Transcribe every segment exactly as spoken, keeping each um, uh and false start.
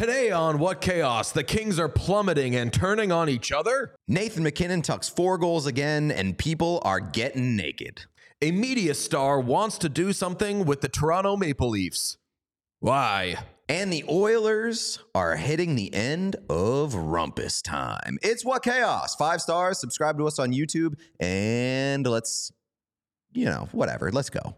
Today on What Chaos, the Kings are plummeting and turning on each other. Nathan MacKinnon tucks four goals again, and people are getting naked. A media star wants to do something with the Toronto Maple Leafs. Why? And the Oilers are hitting the end of rumpus time. It's What Chaos. Five stars. Subscribe to us on YouTube. And let's, you know, whatever. Let's go.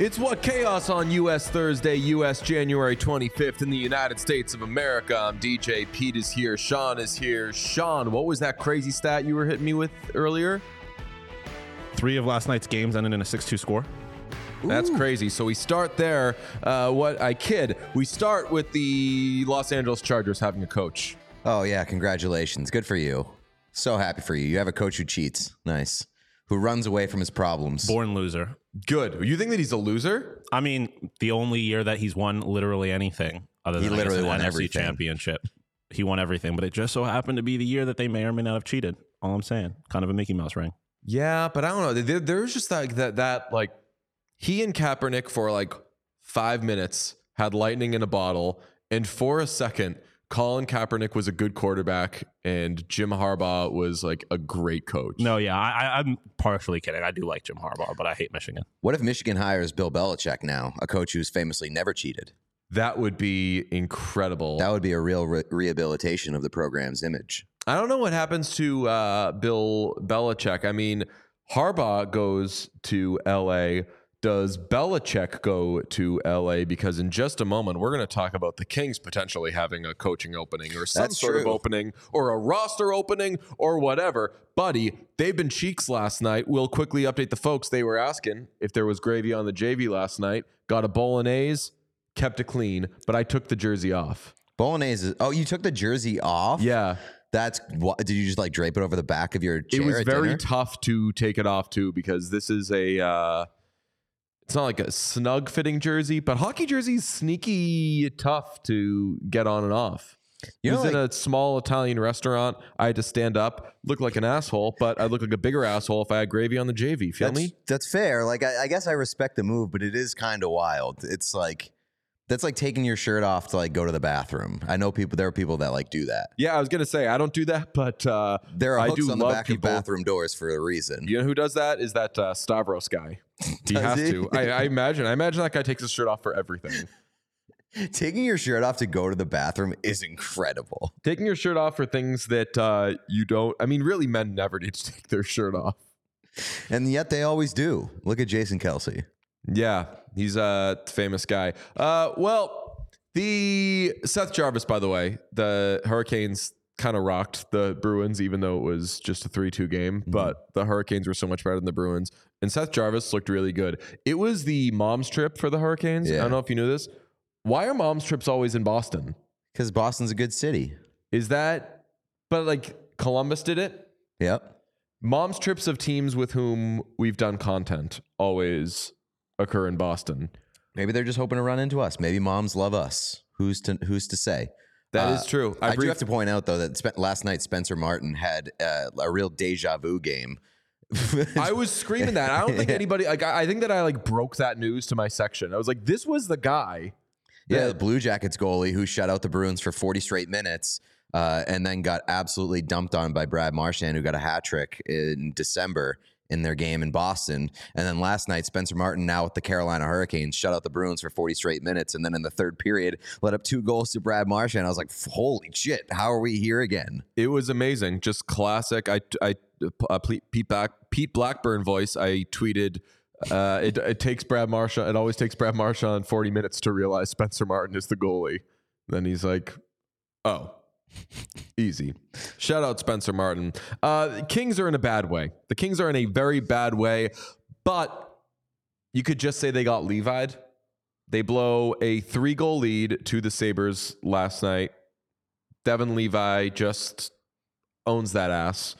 It's What Chaos on U S Thursday, U S January twenty-fifth in the United States of America. I'm D J. Pete is here. Sean is here. Sean, what was that crazy stat you were hitting me with earlier? Three of last night's games ended in a six two score. Ooh. That's crazy. So we start there. Uh, what I kid. We start with the Los Angeles Chargers having a coach. Oh, yeah. Congratulations. Good for you. So happy for you. You have a coach who cheats. Nice. Who runs away from his problems. Born loser. Good. You think that he's a loser? I mean, the only year that he's won literally anything other than he literally won every championship. He won everything, but it just so happened to be the year that they may or may not have cheated. All I'm saying. Kind of a Mickey Mouse ring. Yeah, but I don't know. There, there's just like that, that, like, he and Kaepernick for like five minutes had lightning in a bottle, and for a second, Colin Kaepernick was a good quarterback and Jim Harbaugh was like a great coach. No, yeah, I, I'm partially kidding. I do like Jim Harbaugh, but I hate Michigan. What if Michigan hires Bill Belichick now, a coach who's famously never cheated? That would be incredible. That would be a real re- rehabilitation of the program's image. I don't know what happens to uh, Bill Belichick. I mean, Harbaugh goes to L A. Does Belichick go to L A? Because in just a moment, we're going to talk about the Kings potentially having a coaching opening or some That's sort true. of opening or a roster opening or whatever. Buddy, they've been cheeks last night. We'll quickly update the folks. They were asking if there was gravy on the J V last night. Got a bolognese, kept it clean, but I took the jersey off. Bolognese. Oh, you took the jersey off? Yeah. That's what? Did you just like drape it over the back of your chair? It was very dinner? tough to take it off too, because this is a... Uh, It's not like a snug fitting jersey, but hockey jerseys sneaky tough to get on and off. You know, I was like, in a small Italian restaurant. I had to stand up, look like an asshole, but I look like a bigger asshole if I had gravy on the J V. Feel that's, me? That's fair. Like, I, I guess I respect the move, but it is kind of wild. It's like, that's like taking your shirt off to like go to the bathroom. I know people, there are people that like do that. Yeah, I was going to say, I don't do that, but uh, there are hooks I do on love the back people. of bathroom doors for a reason. You know who does that? Is that uh, Stavros guy. He has he? to. I, I imagine. I imagine that guy takes his shirt off for everything. Taking your shirt off to go to the bathroom is incredible. Taking your shirt off for things that uh, you don't, I mean, really men never need to take their shirt off. And yet they always do. Look at Jason Kelsey. Yeah, he's a famous guy. Uh, well, the Seth Jarvis, by the way, the Hurricanes kind of rocked the Bruins, even though it was just a three two game. Mm-hmm. But the Hurricanes were so much better than the Bruins. And Seth Jarvis looked really good. It was the mom's trip for the Hurricanes. Yeah. I don't know if you knew this. Why are mom's trips always in Boston? Because Boston's a good city. Is that? But like Columbus did it. Yep. Mom's trips of teams with whom we've done content always occur in Boston. Maybe they're just hoping to run into us. Maybe moms love us. Who's to who's to say? That uh, is true. I, I brief- do have to point out though that spe- last night Spencer Martin had uh, a real deja vu game. I was screaming that. I don't think anybody. Like I, I think that I like broke that news to my section. I was like, "This was the guy." Yeah, that- the Blue Jackets goalie who shut out the Bruins for forty straight minutes, uh, and then got absolutely dumped on by Brad Marchand, who got a hat trick in December in their game in Boston. And then last night, Spencer Martin, now with the Carolina Hurricanes, shut out the Bruins for forty straight minutes. And then in the third period, let up two goals to Brad Marchand. I was like, holy shit, how are we here again? It was amazing. Just classic. I, I, uh, Pete, Back, Pete Blackburn voice. I tweeted, uh, it, it takes Brad Marchand. It always takes Brad Marchand forty minutes to realize Spencer Martin is the goalie. And then he's like, oh, easy. Shout out Spencer Martin. Uh, Kings are in a bad way. The Kings are in a very bad way, but you could just say they got Levi'd. They blow a three-goal lead to the Sabres last night. Devin Levi just owns that ass.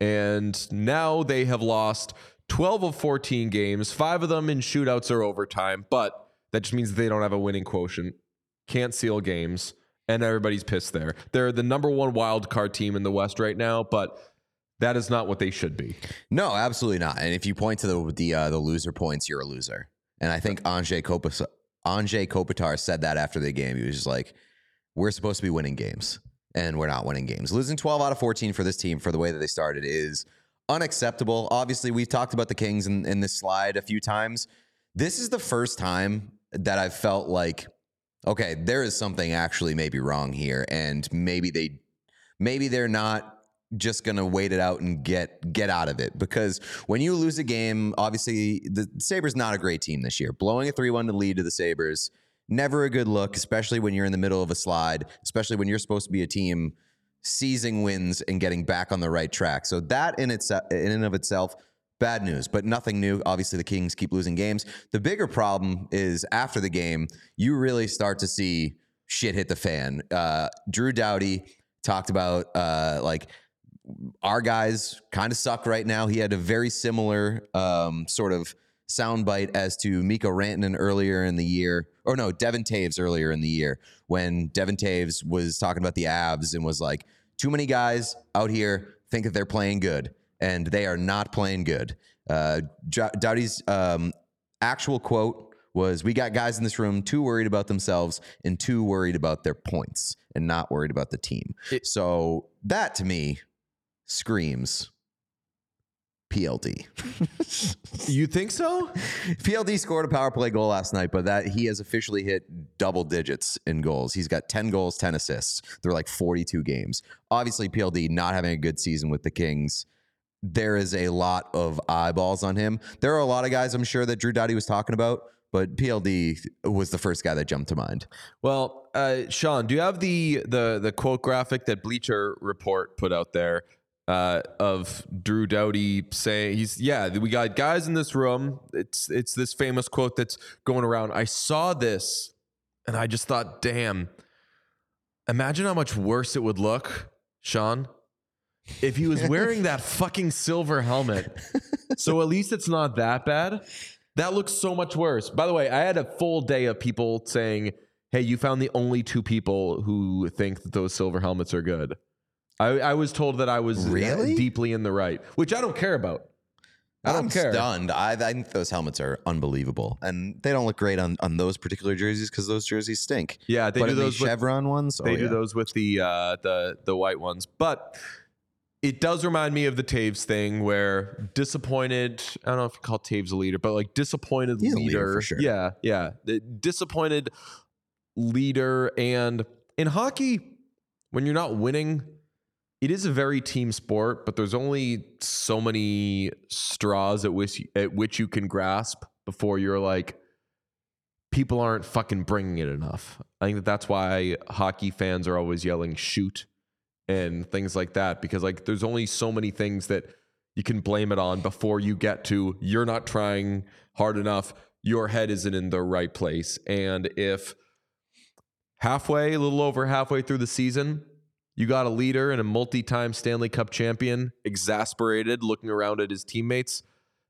And now they have lost twelve of fourteen games, five of them in shootouts or overtime, but that just means they don't have a winning quotient. Can't seal games. and everybody's pissed there. They're the number one wild card team in the West right now, but that is not what they should be. No, absolutely not. And if you point to the the, uh, the loser points, you're a loser. And I think Anze Kopitar, Anze Kopitar said that after the game. He was just like, we're supposed to be winning games, and we're not winning games. Losing twelve out of fourteen for this team for the way that they started is unacceptable. Obviously, we've talked about the Kings in, in this slide a few times. This is the first time that I've felt like, okay, there is something actually maybe wrong here, and maybe they, maybe they're not just going to wait it out and get get out of it. Because when you lose a game, obviously the Sabres not a great team this year. Blowing a three one lead to the Sabres, never a good look, especially when you're in the middle of a slide, especially when you're supposed to be a team seizing wins and getting back on the right track. So that in its, in and of itself, bad news, but nothing new. Obviously, the Kings keep losing games. The bigger problem is after the game, you really start to see shit hit the fan. Uh, Drew Doughty talked about, uh, like, our guys kind of suck right now. He had a very similar um, sort of soundbite as to Mikko Rantanen earlier in the year. Or no, Devin Taves earlier in the year, when Devin Taves was talking about the Avs and was like, too many guys out here think that they're playing good. And they are not playing good. Uh, Doughty's um, actual quote was, we got guys in this room too worried about themselves and too worried about their points and not worried about the team. It, so that, to me, screams P L D. You think so? P L D scored a power play goal last night, but that he has officially hit double digits in goals. He's got ten goals, ten assists. They're like forty-two games. Obviously, P L D not having a good season with the Kings. There is a lot of eyeballs on him. There are a lot of guys, I'm sure, that Drew Doughty was talking about, but P L D was the first guy that jumped to mind. Well, uh, Sean, do you have the the the quote graphic that Bleacher Report put out there uh, of Drew Doughty saying, he's yeah, we got guys in this room. It's it's this famous quote that's going around. I saw this and I just thought, damn, imagine how much worse it would look, Sean, if he was wearing that fucking silver helmet. So at least it's not that bad. That looks so much worse. By the way, I had a full day of people saying, hey, you found the only two people who think that those silver helmets are good. I, I was told that I was really deeply in the right, which I don't care about. I don't I'm care. stunned. I, I think those helmets are unbelievable, and they don't look great on, on those particular jerseys because those jerseys stink. Yeah, they but do those with, chevron ones. They oh, do yeah. those with the uh, the the white ones, but. It does remind me of the Taves thing where disappointed, I don't know if you call Taves a leader, but like disappointed leader. leader for sure. Yeah, yeah. The disappointed leader. And in hockey, when you're not winning, it is a very team sport, but there's only so many straws at which, at which you can grasp before you're like, people aren't fucking bringing it enough. I think that that's why hockey fans are always yelling, shoot, and things like that, because like there's only so many things that you can blame it on before you get to you're not trying hard enough, your head isn't in the right place. And if halfway, a little over halfway through the season, you got a leader and a multi-time Stanley Cup champion exasperated, looking around at his teammates,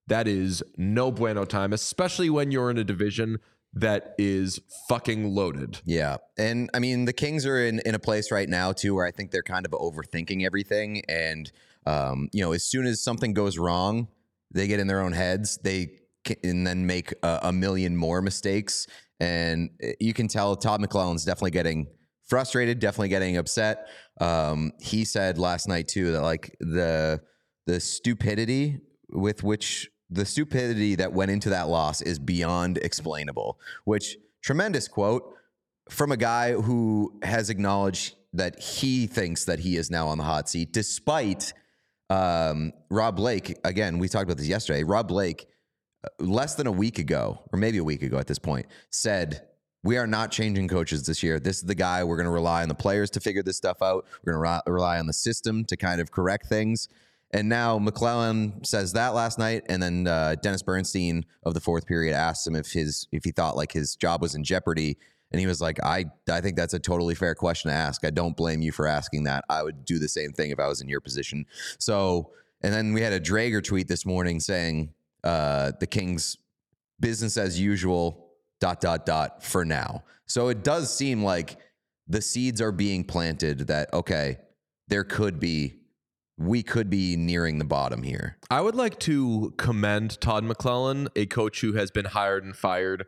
that is no bueno time, especially when you're in a division that is fucking loaded. Yeah. And I mean, the Kings are in, in a place right now, too, where I think they're kind of overthinking everything. And, um, you know, as soon as something goes wrong, they get in their own heads. They can, and then make a, a million more mistakes. And you can tell Todd McLellan's definitely getting frustrated, definitely getting upset. Um, he said last night, too, that like the the stupidity with which The stupidity that went into that loss is beyond explainable, which tremendous quote from a guy who has acknowledged that he thinks that he is now on the hot seat, despite um, Rob Blake. Again, we talked about this yesterday. Rob Blake, less than a week ago, or maybe a week ago at this point, said, we are not changing coaches this year. This is the guy. We're going to rely on the players to figure this stuff out. We're going to rely on the system to kind of correct things. And now McLellan says that last night, and then uh, Dennis Bernstein of the fourth period asked him if his if he thought like his job was in jeopardy, and he was like, "I I think that's a totally fair question to ask. I don't blame you for asking that. I would do the same thing if I was in your position." So, and then we had a Drager tweet this morning saying uh, the Kings business as usual dot dot dot for now. So it does seem like the seeds are being planted that, okay, there could be, we could be nearing the bottom here. I would like to commend Todd McLellan, a coach who has been hired and fired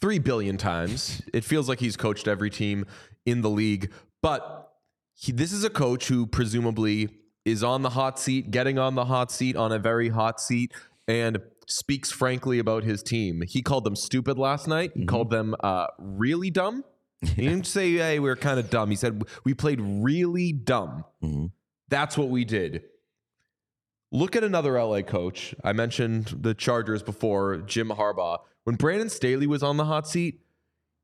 three billion times. It feels like he's coached every team in the league, but he, this is a coach who presumably is on the hot seat, getting on the hot seat, on a very hot seat, and speaks frankly about his team. He called them stupid last night. He mm-hmm. called them uh, really dumb. He didn't say, hey, we were kind of dumb. He said, we played really dumb. Mm-hmm. That's what we did. Look at another L A coach. I mentioned the Chargers before, Jim Harbaugh. When Brandon Staley was on the hot seat,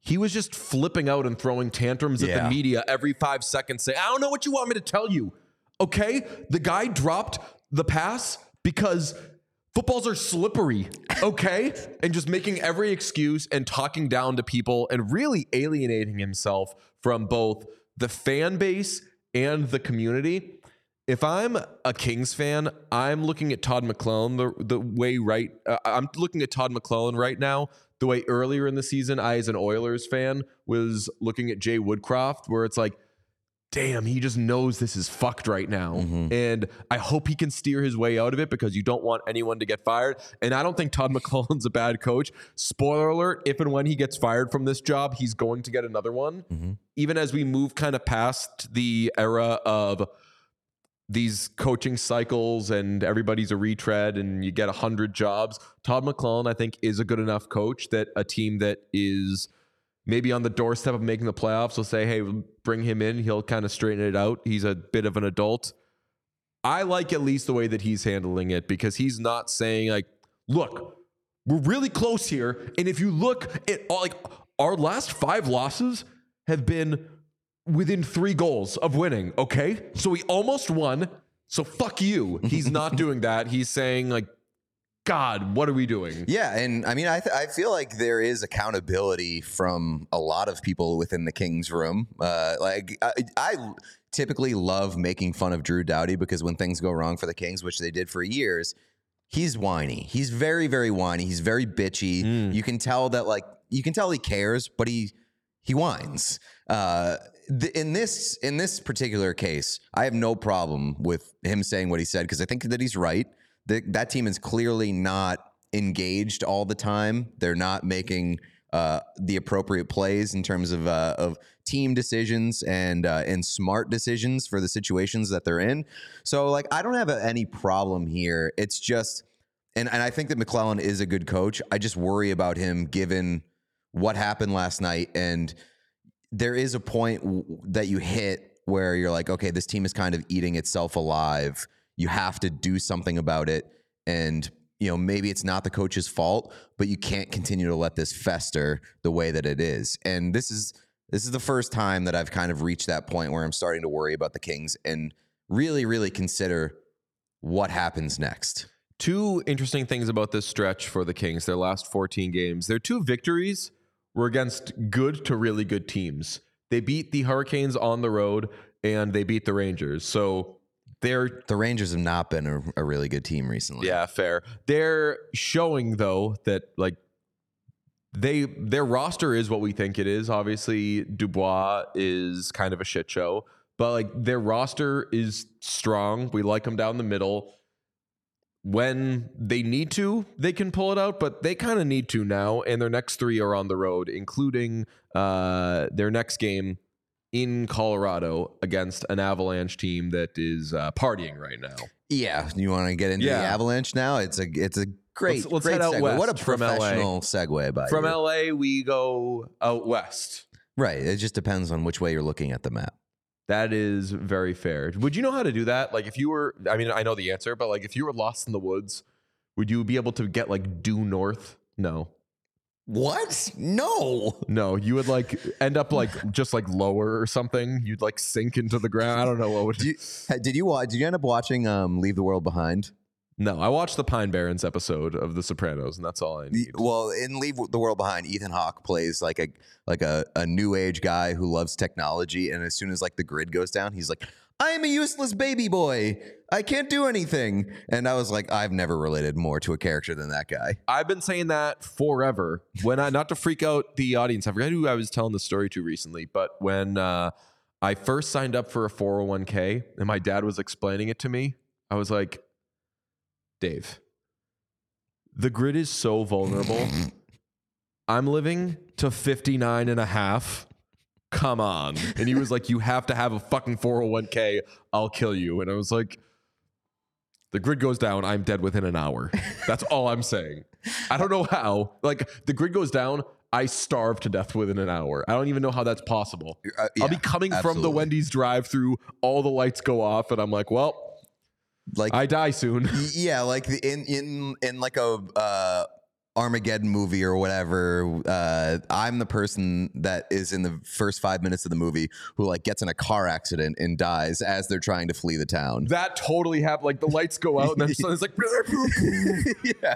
he was just flipping out and throwing tantrums yeah. at the media every five seconds, saying, I don't know what you want me to tell you. Okay? The guy dropped the pass because footballs are slippery. Okay? And just making every excuse and talking down to people and really alienating himself from both the fan base and the community. If I'm a Kings fan, I'm looking at Todd McLellan the, the way right. Uh, I'm looking at Todd McLellan right now the way earlier in the season I, as an Oilers fan, was looking at Jay Woodcroft, where it's like, damn, he just knows this is fucked right now. Mm-hmm. And I hope he can steer his way out of it, because you don't want anyone to get fired. And I don't think Todd McLellan's a bad coach. Spoiler alert, if and when he gets fired from this job, he's going to get another one. Mm-hmm. Even as we move kind of past the era of these coaching cycles and everybody's a retread and you get a hundred jobs, Todd McLellan, I think, is a good enough coach that a team that is maybe on the doorstep of making the playoffs will say, hey, bring him in. He'll kind of straighten it out. He's a bit of an adult. I like at least the way that he's handling it, because he's not saying like, look, we're really close here. And if you look at all, like, our last five losses have been within three goals of winning. Okay. So we almost won. So fuck you. He's not doing that. He's saying like, God, what are we doing? Yeah. And I mean, I, th- I feel like there is accountability from a lot of people within the Kings room. Uh, like I, I typically love making fun of Drew Doughty, because when things go wrong for the Kings, which they did for years, he's whiny. He's very, very whiny. He's very bitchy. Mm. You can tell that, like, you can tell he cares, but he, he whines. Uh, In this in this particular case, I have no problem with him saying what he said, because I think that he's right. The, that team is clearly not engaged all the time. They're not making uh, the appropriate plays in terms of uh, of team decisions and uh, and smart decisions for the situations that they're in. So, like, I don't have a, any problem here. It's just, and and I think that McLellan is a good coach. I just worry about him given what happened last night. And there is a point w- that you hit where you're like, okay, this team is kind of eating itself alive. You have to do something about it. And, you know, maybe it's not the coach's fault, but you can't continue to let this fester the way that it is. And this is, this is the first time that I've kind of reached that point where I'm starting to worry about the Kings and really, really consider what happens next. Two interesting things about this stretch for the Kings, their last fourteen games, their two victories were against good to really good teams. They beat the Hurricanes on the road, and they beat the Rangers. So they're the Rangers have not been a, a really good team recently. Yeah, fair. They're showing, though, that like they their roster is what we think it is. Obviously, Dubois is kind of a shit show, but like their roster is strong. We like them down the middle. When they need to, they can pull it out, but they kind of need to now. And their next three are on the road, including uh, their next game in Colorado against an Avalanche team that is uh, partying right now. Yeah, you want to get into yeah. the Avalanche now? It's a it's a great, let's, let's great head out segue. West. What a professional segue by From you. L A, we go out west. Right. It just depends on which way you're looking at the map. That is very fair. Would you know how to do that? Like if you were, I mean, I know the answer, but like if you were lost in the woods, would you be able to get like due north? No. What? No. No, you would like end up like just like lower or something. You'd like sink into the ground. I don't know what would. Did you, did you watch? Did you end up watching um, Leave the World Behind? No, I watched the Pine Barrens episode of The Sopranos, and that's all I need. Well, in Leave the World Behind, Ethan Hawke plays like a like a, a new age guy who loves technology, and as soon as like the grid goes down, he's like, "I am a useless baby boy. I can't do anything." And I was like, I've never related more to a character than that guy. I've been saying that forever. When I not to freak out the audience, I forgot who I was telling the story to recently, but when uh, I first signed up for a four oh one k, and my dad was explaining it to me, I was like, Dave, the grid is so vulnerable. I'm living to fifty-nine and a half. Come on. And he was like, you have to have a fucking four oh one k. I'll kill you. And I was like, the grid goes down. I'm dead within an hour. That's all I'm saying. I don't know how. Like, the grid goes down. I starve to death within an hour. I don't even know how that's possible. Uh, yeah, I'll be coming absolutely. from the Wendy's drive-through. All the lights go off. And I'm like, well, like I die soon. Yeah, like the, in in in like a uh, Armageddon movie or whatever. Uh, I'm the person that is in the first five minutes of the movie who like gets in a car accident and dies as they're trying to flee the town. That totally happened. Like the lights go out and then it's like, yeah.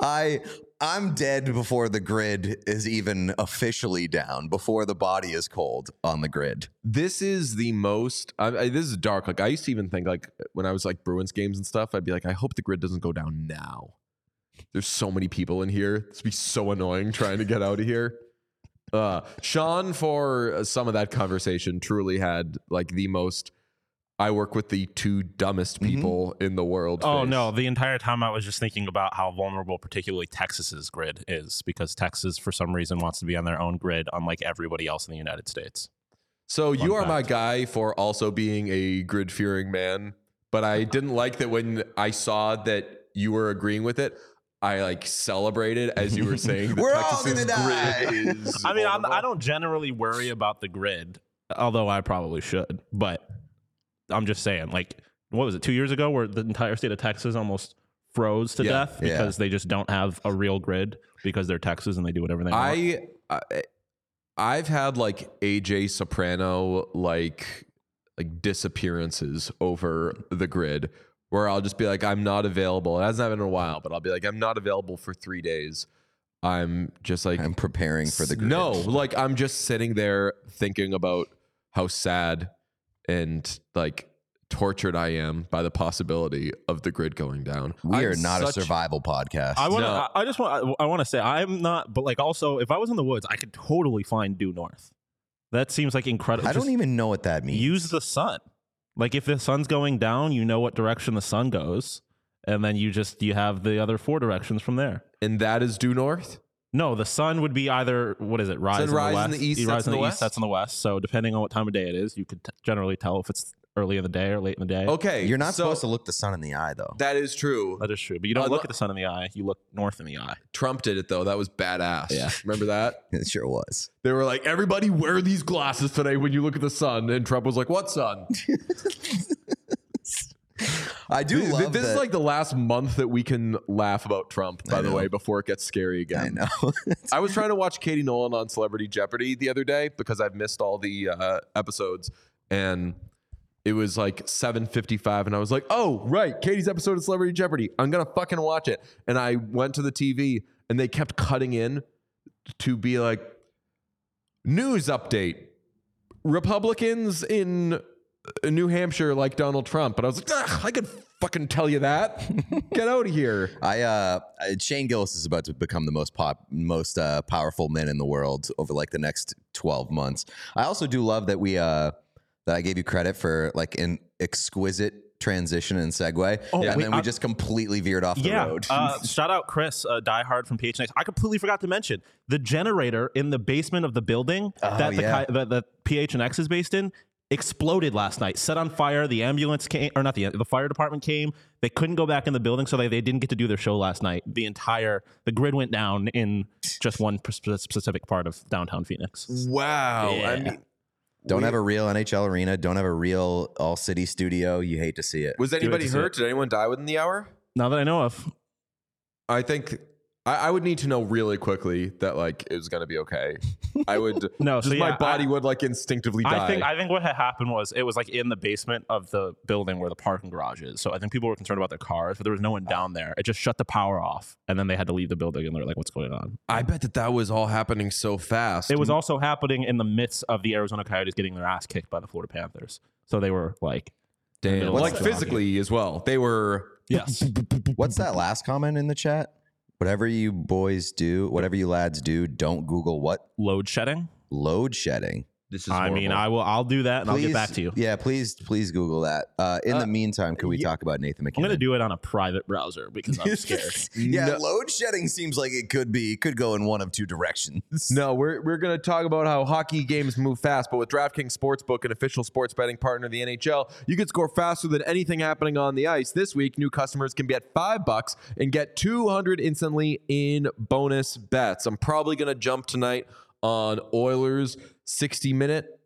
I I'm dead before the grid is even officially down, before the body is cold on the grid. This is the most I, I, this is dark. Like, I used to even think, like, when I was like Bruins games and stuff, I'd be like, I hope the grid doesn't go down now. There's so many people in here. This would be so annoying trying to get out of here. Uh, Sean, for some of that conversation, truly had like the most I work with the two dumbest people mm-hmm. in the world. Oh, face. No. The entire time I was just thinking about how vulnerable particularly Texas's grid is, because Texas, for some reason, wants to be on their own grid, unlike everybody else in the United States. So Fun you fact. are my guy for also being a grid-fearing man, but I didn't like that when I saw that you were agreeing with it, I like celebrated as you were saying that we're Texas's all gonna grid die. Is I mean, I'm, I don't generally worry about the grid, although I probably should, but I'm just saying, like, what was it, two years ago where the entire state of Texas almost froze to yeah, death because yeah. they just don't have a real grid because they're Texas and they do whatever they I, want. I, I've had, like, A J Soprano, like, like disappearances over the grid where I'll just be like, I'm not available. It hasn't happened in a while, but I'll be like, I'm not available for three days. I'm just, like... I'm preparing for the grid. No, like, I'm just sitting there thinking about how sad and like tortured I am by the possibility of the grid going down. We are I'm not such, a survival podcast. I want. No. I just want. I want to say I'm not. But like, also, if I was in the woods, I could totally find due north. That seems like incredible. I just don't even know what that means. Use the sun. Like, if the sun's going down, you know what direction the sun goes, and then you just you have the other four directions from there. And that is due north. No, the sun would be either, what is it, rise, rise in the east, rise in the east, sets in the west. So depending on what time of day it is, you could t- generally tell if it's early in the day or late in the day. Okay. You're not so supposed to look the sun in the eye, though. That is true. That is true. But you don't uh, look at the sun in the eye. You look north in the eye. Trump did it, though. That was badass. Yeah. Remember that? It sure was. They were like, everybody wear these glasses today when you look at the sun. And Trump was like, what sun? I do this, love this that. Is like the last month that we can laugh about Trump, by the way, before it gets scary again. I know. I was trying to watch Katie Nolan on Celebrity Jeopardy the other day because I've missed all the uh, episodes, and it was like seven fifty-five, and I was like, oh, right, Katie's episode of Celebrity Jeopardy. I'm going to fucking watch it. And I went to the T V, and they kept cutting in to be like, news update, Republicans in New Hampshire like Donald Trump. But I was like, I could fucking tell you that. Get out of here. I uh Shane Gillis is about to become the most pop most uh powerful man in the world over like the next twelve months. I also do love that we uh that I gave you credit for like an exquisite transition and segue. Oh, yeah. And wait, then we I'm, just completely veered off the yeah, road. uh, shout out Chris, uh, diehard from P H N X. I completely forgot to mention the generator in the basement of the building oh, that the yeah. ki- that, that P H N X is based in exploded last night, set on fire. The ambulance came, or not the the fire department came. They couldn't go back in the building, so they, they didn't get to do their show last night. The entire the grid went down in just one specific part of downtown Phoenix. Wow! Yeah. I mean, don't we, have a real N H L arena. Don't have a real All City studio. You hate to see it. Was anybody hurt? Did anyone die within the hour? Not that I know of. I think I, I would need to know really quickly that like it was going to be okay. I would no, just so yeah, my body I, would like instinctively die. I think I think what had happened was it was like in the basement of the building where the parking garage is. So I think people were concerned about their cars, but there was no one down there. It just shut the power off, and then they had to leave the building, and they're like, "What's going on?" I bet that that was all happening so fast. It was also happening in the midst of the Arizona Coyotes getting their ass kicked by the Florida Panthers. So they were like, "Damn!" Well, like physically hockey as well. They were. Yes. What's that last comment in the chat? Whatever you boys do, whatever you lads do, don't Google what? Load shedding. Load shedding. This is. I horrible. mean, I will. I'll do that, and please, I'll get back to you. Yeah, please, please Google that. Uh, in uh, the meantime, can we yeah, talk about Nathan MacKinnon? I'm going to do it on a private browser because I'm scared. yeah, no. Load shedding seems like it could be could go in one of two directions. No, we're we're going to talk about how hockey games move fast, but with DraftKings Sportsbook, an official sports betting partner of the N H L, you can score faster than anything happening on the ice. This week, new customers can bet five bucks and get two hundred instantly in bonus bets. I'm probably going to jump tonight on Oilers. sixty minute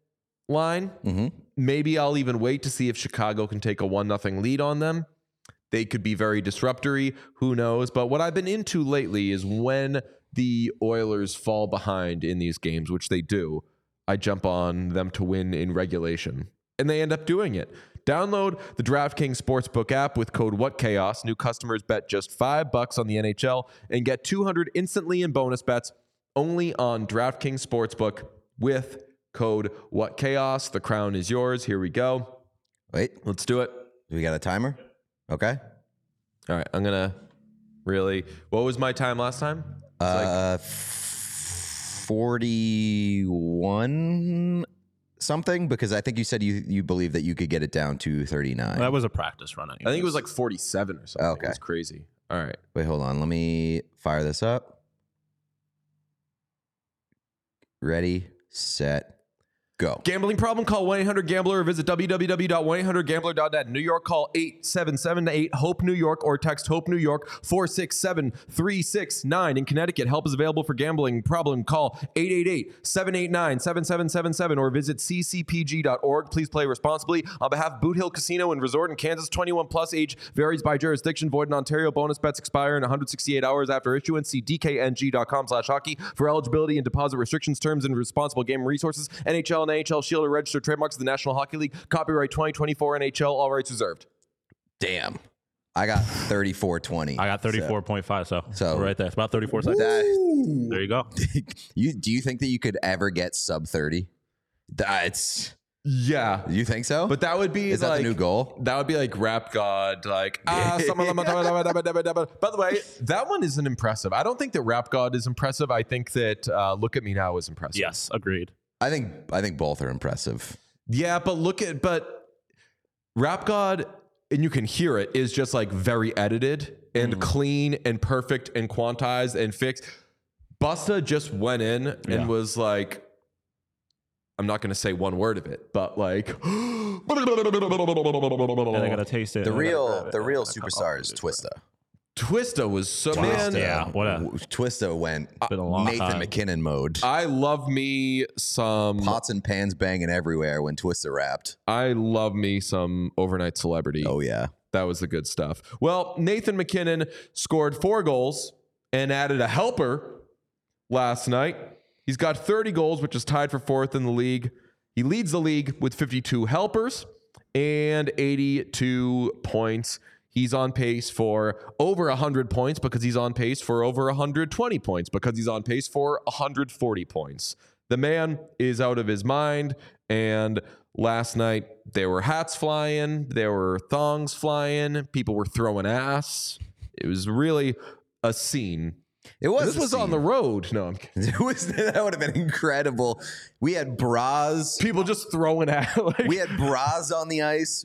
line. Mm-hmm. Maybe I'll even wait to see if Chicago can take a one nothing lead on them. They could be very disruptory. Who knows? But what I've been into lately is when the Oilers fall behind in these games, which they do, I jump on them to win in regulation, and they end up doing it. Download the DraftKings Sportsbook app with code WhatChaos. New customers bet just five bucks on the N H L and get two hundred instantly in bonus bets only on DraftKings Sportsbook. With code WhatChaos, the crown is yours. Here we go. Wait. Let's do it. We got a timer? Okay. All right. I'm going to really... What was my time last time? Uh, like forty-one something, because I think you said you, you believe that you could get it down to thirty-nine. That was a practice run. Anyways. I think it was like forty-seven or something. Okay. It was crazy. All right. Wait, hold on. Let me fire this up. Ready? Set, go. Gambling problem? Call one eight hundred gambler or visit w w w dot one eight hundred gambler dot net. New York, call eight seven seven, eight, HOPE, New York or text HOPE, New York four six seven, three six nine. In Connecticut, help is available for gambling problem. Call eight eight eight, seven eight nine, seven seven seven seven or visit c c p g dot org. Please play responsibly. On behalf of Boot Hill Casino and Resort in Kansas, twenty-one plus age varies by jurisdiction. Void in Ontario. Bonus bets expire in one hundred sixty-eight hours after issuance. See d k n g dot com slash hockey for eligibility and deposit restrictions, terms, and responsible game resources. N H L and N H L Shield are registered trademarks of the National Hockey League. Copyright twenty twenty-four N H L. All rights reserved. Damn. I got thirty-four twenty. I got thirty-four point five, so. so. so right there. It's about thirty-four seconds. That, there you go. you, do you think that you could ever get sub thirty? That's... Yeah. You think so? But that would be Is like... Is that the new goal? That would be like Rap God, like... ah, By the way, that one isn't impressive. I don't think that Rap God is impressive. I think that uh, Look At Me Now is impressive. Yes, agreed. I think I think both are impressive. Yeah, but look at but Rap God, and you can hear it, is just like very edited and mm. clean and perfect and quantized and fixed. Busta just went in and yeah. was like, I'm not going to say one word of it, but like, and I got to taste it. The real the real superstar is Twista. Twista was so Twista, man. Yeah, what a Twista went been a long Nathan time. MacKinnon mode. I love me some pots and pans banging everywhere when Twista rapped. I love me some overnight celebrity. Oh yeah, that was the good stuff. Well, Nathan MacKinnon scored four goals and added a helper last night. He's got thirty goals, which is tied for fourth in the league. He leads the league with fifty-two helpers and eighty-two points. He's on pace for over one hundred points because he's on pace for over one hundred twenty points because he's on pace for one hundred forty points. The man is out of his mind. And last night, there were hats flying. There were thongs flying. People were throwing ass. It was really a scene. It was. This was scene. On the road. No, I'm kidding. It was, that would have been incredible. We had bras. People just throwing ass. Like, we had bras on the ice.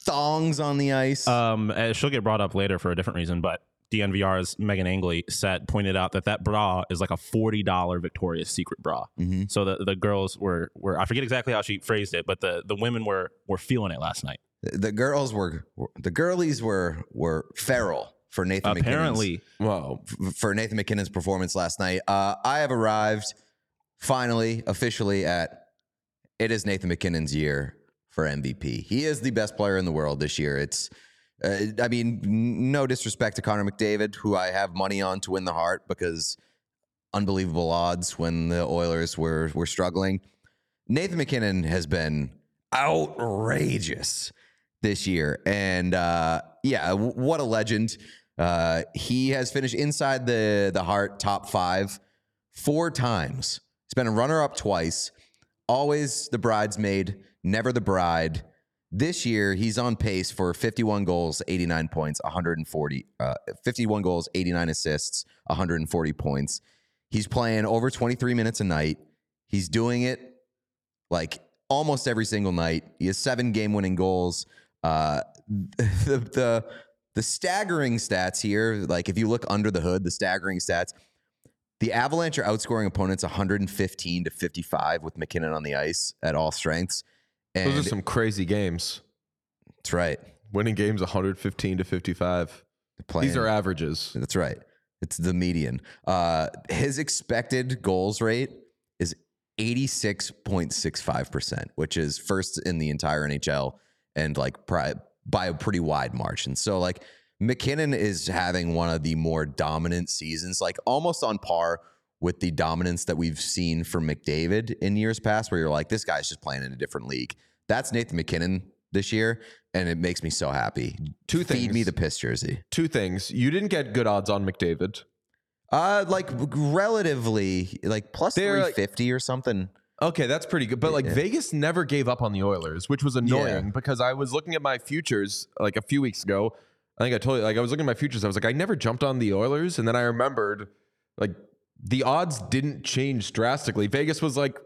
Thongs on the ice. Um, she'll get brought up later for a different reason, but D N V R's Megan Angley set pointed out that that bra is like a forty dollar Victoria's Secret bra. Mm-hmm. So the, the girls were, were, I forget exactly how she phrased it, but the, the women were, were feeling it last night. The, the girls were, were, the girlies were, were feral for Nathan MacKinnon's. Apparently. Well, f- for Nathan MacKinnon's performance last night. Uh, I have arrived finally, officially at, it is Nathan MacKinnon's year. For M V P. He is the best player in the world this year. It's Uh, I mean, no disrespect to Connor McDavid, who I have money on to win the Hart because unbelievable odds when the Oilers were were struggling. Nathan MacKinnon has been outrageous this year. And uh, yeah, w- what a legend. Uh, he has finished inside the, the Hart top five four times. He's been a runner-up twice. Always the bridesmaid, never the bride. This year, he's on pace for fifty-one goals, eighty-nine points, one forty, uh, fifty-one goals, eighty-nine assists, one forty points. He's playing over twenty-three minutes a night. He's doing it like almost every single night. He has seven game-winning goals. Uh, the, the, the staggering stats here, like if you look under the hood, the staggering stats, the Avalanche are outscoring opponents one fifteen to fifty-five with MacKinnon on the ice at all strengths. And those are some crazy games. That's right. Winning games one fifteen to fifty-five. Playing. These are averages. That's right. It's the median. Uh, his expected goals rate is eighty-six point six five percent, which is first in the entire N H L and like pri- by a pretty wide margin. So like MacKinnon is having one of the more dominant seasons, like almost on par with the dominance that we've seen from McDavid in years past, where you're like, this guy's just playing in a different league. That's Nathan MacKinnon this year, and it makes me so happy. Two things. Feed me the piss jersey. Two things. You didn't get good odds on McDavid. Uh, like, relatively, like, plus They're three fifty like, or something. Okay, that's pretty good. But, like, yeah. Vegas never gave up on the Oilers, which was annoying yeah. because I was looking at my futures, like, a few weeks ago. I think I told you, like, I was looking at my futures. I was like, I never jumped on the Oilers, and then I remembered, like, the odds didn't change drastically. Vegas was like,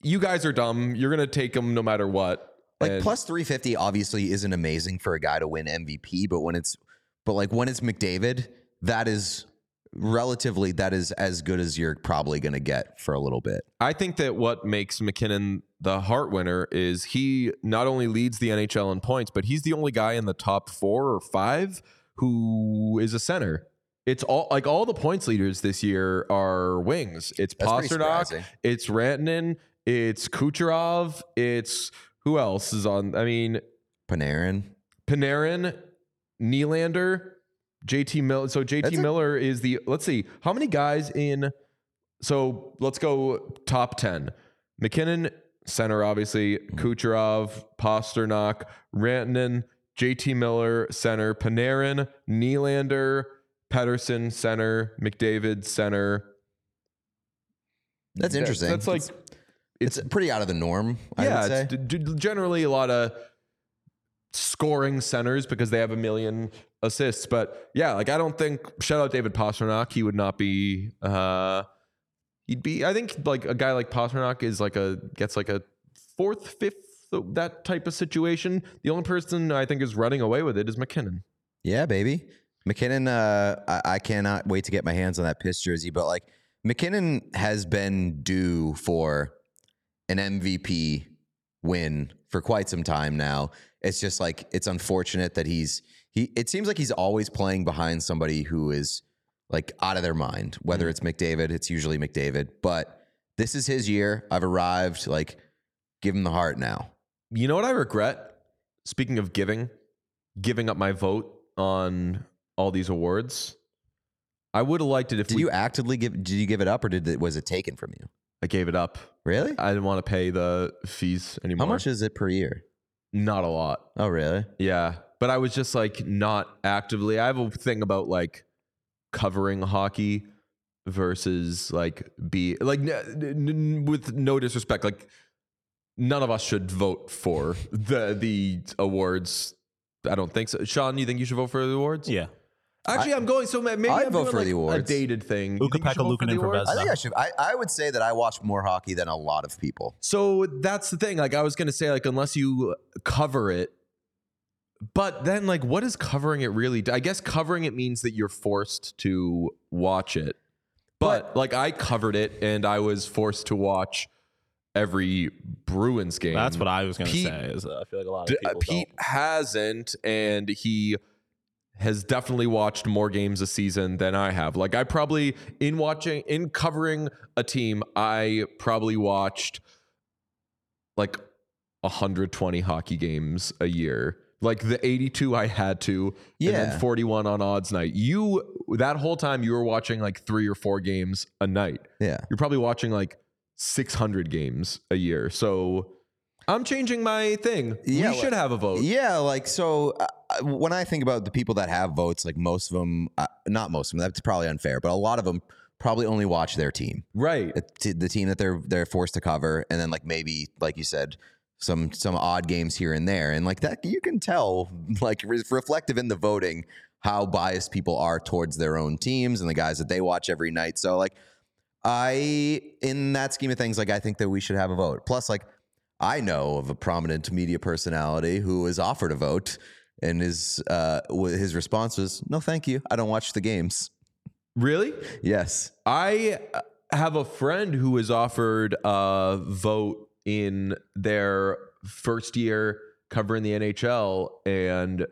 you guys are dumb. You're going to take them no matter what. Like and plus three fifty obviously isn't amazing for a guy to win M V P, but when it's, but like when it's McDavid, that is relatively, that is as good as you're probably going to get for a little bit. I think that what makes MacKinnon the Hart winner is he not only leads the N H L in points, but he's the only guy in the top four or five who is a center. It's all like all the points leaders this year are wings. It's Pasternak, it's Rantanen, it's Kucherov, it's who else is on? I mean, Panarin, Panarin, Nylander, J T Miller. So J T That's Miller a- is the let's see how many guys in. So let's go top ten. MacKinnon center, obviously. Mm-hmm. Kucherov, Pasternak, Rantanen, J T Miller center, Panarin, Nylander. Pedersen, center, McDavid, center. That's interesting. That's like... It's, it's pretty out of the norm, yeah, I would say. Yeah, d- d- generally a lot of scoring centers because they have a million assists. But yeah, like I don't think... Shout out David Pasternak. He would not be... Uh, he'd be... I think like a guy like Pasternak is like a... Gets like a fourth, fifth, that type of situation. The only person I think is running away with it is MacKinnon. Yeah, baby. MacKinnon, uh, I, I cannot wait to get my hands on that piss jersey, but like MacKinnon has been due for an M V P win for quite some time now. It's just like, it's unfortunate that he's, he, it seems like he's always playing behind somebody who is like out of their mind, whether mm-hmm. it's McDavid, it's usually McDavid, but this is his year. I've arrived, like give him the Hart now. You know what I regret? Speaking of giving, giving up my vote on all these awards. I would have liked it if did we... Did you actively give... Did you give it up or did it, was it taken from you? I gave it up. Really? I didn't want to pay the fees anymore. How much is it per year? Not a lot. Oh, really? Yeah. But I was just like not actively... I have a thing about like covering hockey versus like be... Like n- n- with no disrespect, like none of us should vote for the the awards. I don't think so. Sean, you think you should vote for the awards? Yeah. Actually, I, I'm going so maybe I vote for like the awards. A dated thing. Luka Pekka-Lukanen for Vezina. I think I should. I, I would say that I watch more hockey than a lot of people. So that's the thing. Like I was going to say, like unless you cover it, but then like what is covering it really? I guess covering it means that you're forced to watch it. But, but like I covered it and I was forced to watch every Bruins game. That's what I was going to say. Is uh, I feel like a lot of people. D- Pete don't. hasn't, and he. has definitely watched more games a season than I have. Like I probably in watching, in covering a team, I probably watched like one hundred twenty hockey games a year Like the eighty-two I had to, yeah. and then forty-one on odds night. You, that whole time you were watching like three or four games a night. Yeah. You're probably watching like six hundred games a year. So I'm changing my thing. Yeah, we should like, have a vote. Yeah. Like, so uh, when I think about the people that have votes, like most of them, uh, not most of them, that's probably unfair, but a lot of them probably only watch their team. Right. The, the team that they're, they're forced to cover. And then like, maybe, like you said, some some odd games here and there, and like that you can tell, like re- reflective in the voting, how biased people are towards their own teams and the guys that they watch every night. So like I, in that scheme of things, like I think that we should have a vote. Plus, like I know of a prominent media personality who was offered a vote, and his uh his response was, no thank you, I don't watch the games. Really? Yes. I have a friend who was offered a vote in their first year covering the N H L, and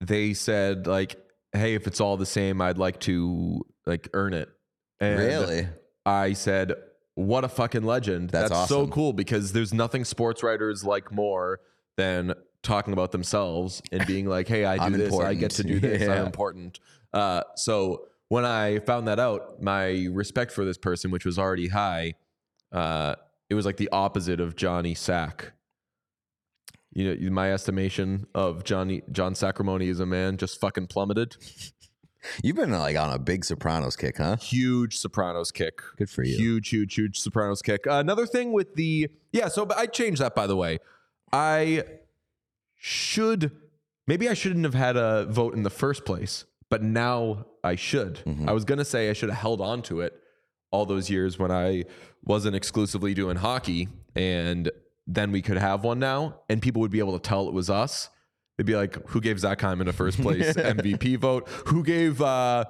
they said like, hey, if it's all the same, I'd like to like earn it. And really? I said, what a fucking legend. That's, That's awesome. So cool, because there's nothing sports writers like more than talking about themselves and being like, hey, I do this, important. I get to do this, yeah. I'm important. Uh, so when I found that out, my respect for this person, which was already high, uh, it was like the opposite of Johnny Sack. You know, my estimation of Johnny John Sacramone as a man just fucking plummeted. You've been like on a big Sopranos kick, huh? Huge Sopranos kick. Good for you. Huge, huge, huge Sopranos kick. Uh, another thing with the yeah. So I changed that, by the way. I should maybe I shouldn't have had a vote in the first place, but now I should. Mm-hmm. I was gonna say I should have held on to it all those years when I wasn't exclusively doing hockey, and then we could have one now and people would be able to tell it was us. They'd be like, who gave Zach Hyman a first place M V P vote? Who gave, uh,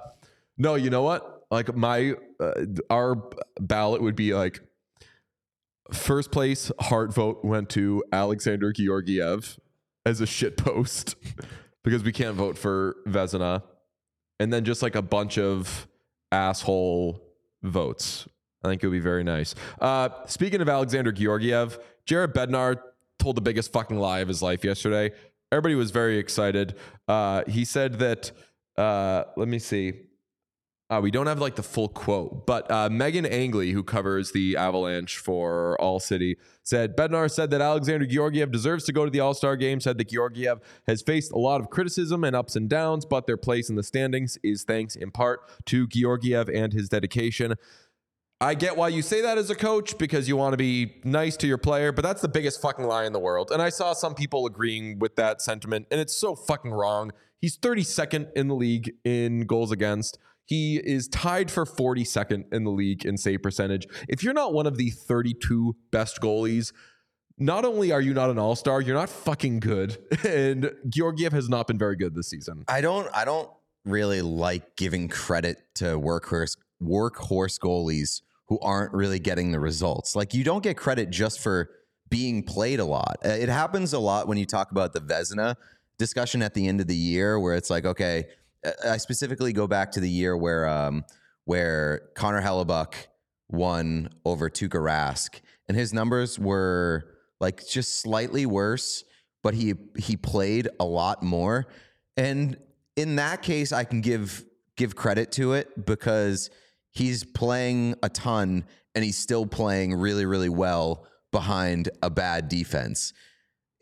no, you know what? Like my, uh, our ballot would be like first place heart vote went to Alexander Georgiev as a shit post because we can't vote for Vezina. And then just like a bunch of asshole votes. I think it would be very nice. Uh, speaking of Alexander Georgiev, Jared Bednar told the biggest fucking lie of his life yesterday. Everybody was very excited. Uh, he said that, uh, let me see. Uh, we don't have like the full quote, but uh, Megan Angley, who covers the Avalanche for All City, said, Bednar said that Alexander Georgiev deserves to go to the All-Star Game, said that Georgiev has faced a lot of criticism and ups and downs, but their place in the standings is thanks in part to Georgiev and his dedication. I get why you say that as a coach, because you want to be nice to your player, but that's the biggest fucking lie in the world. And I saw some people agreeing with that sentiment, and it's so fucking wrong. He's thirty-second in the league in goals against. He is tied for forty-second in the league in save percentage. If you're not one of the thirty-two best goalies, not only are you not an all-star, you're not fucking good. And Georgiev has not been very good this season. I don't I don't really like giving credit to workhorse workhorse goalies who aren't really getting the results. Like, you don't get credit just for being played a lot. It happens a lot when you talk about the Vezina discussion at the end of the year, where it's like, okay, I specifically go back to the year where um, where Connor Hellebuyck won over Tuukka Rask, and his numbers were like just slightly worse, but he he played a lot more. And in that case, I can give give credit to it because he's playing a ton and he's still playing really, really well behind a bad defense.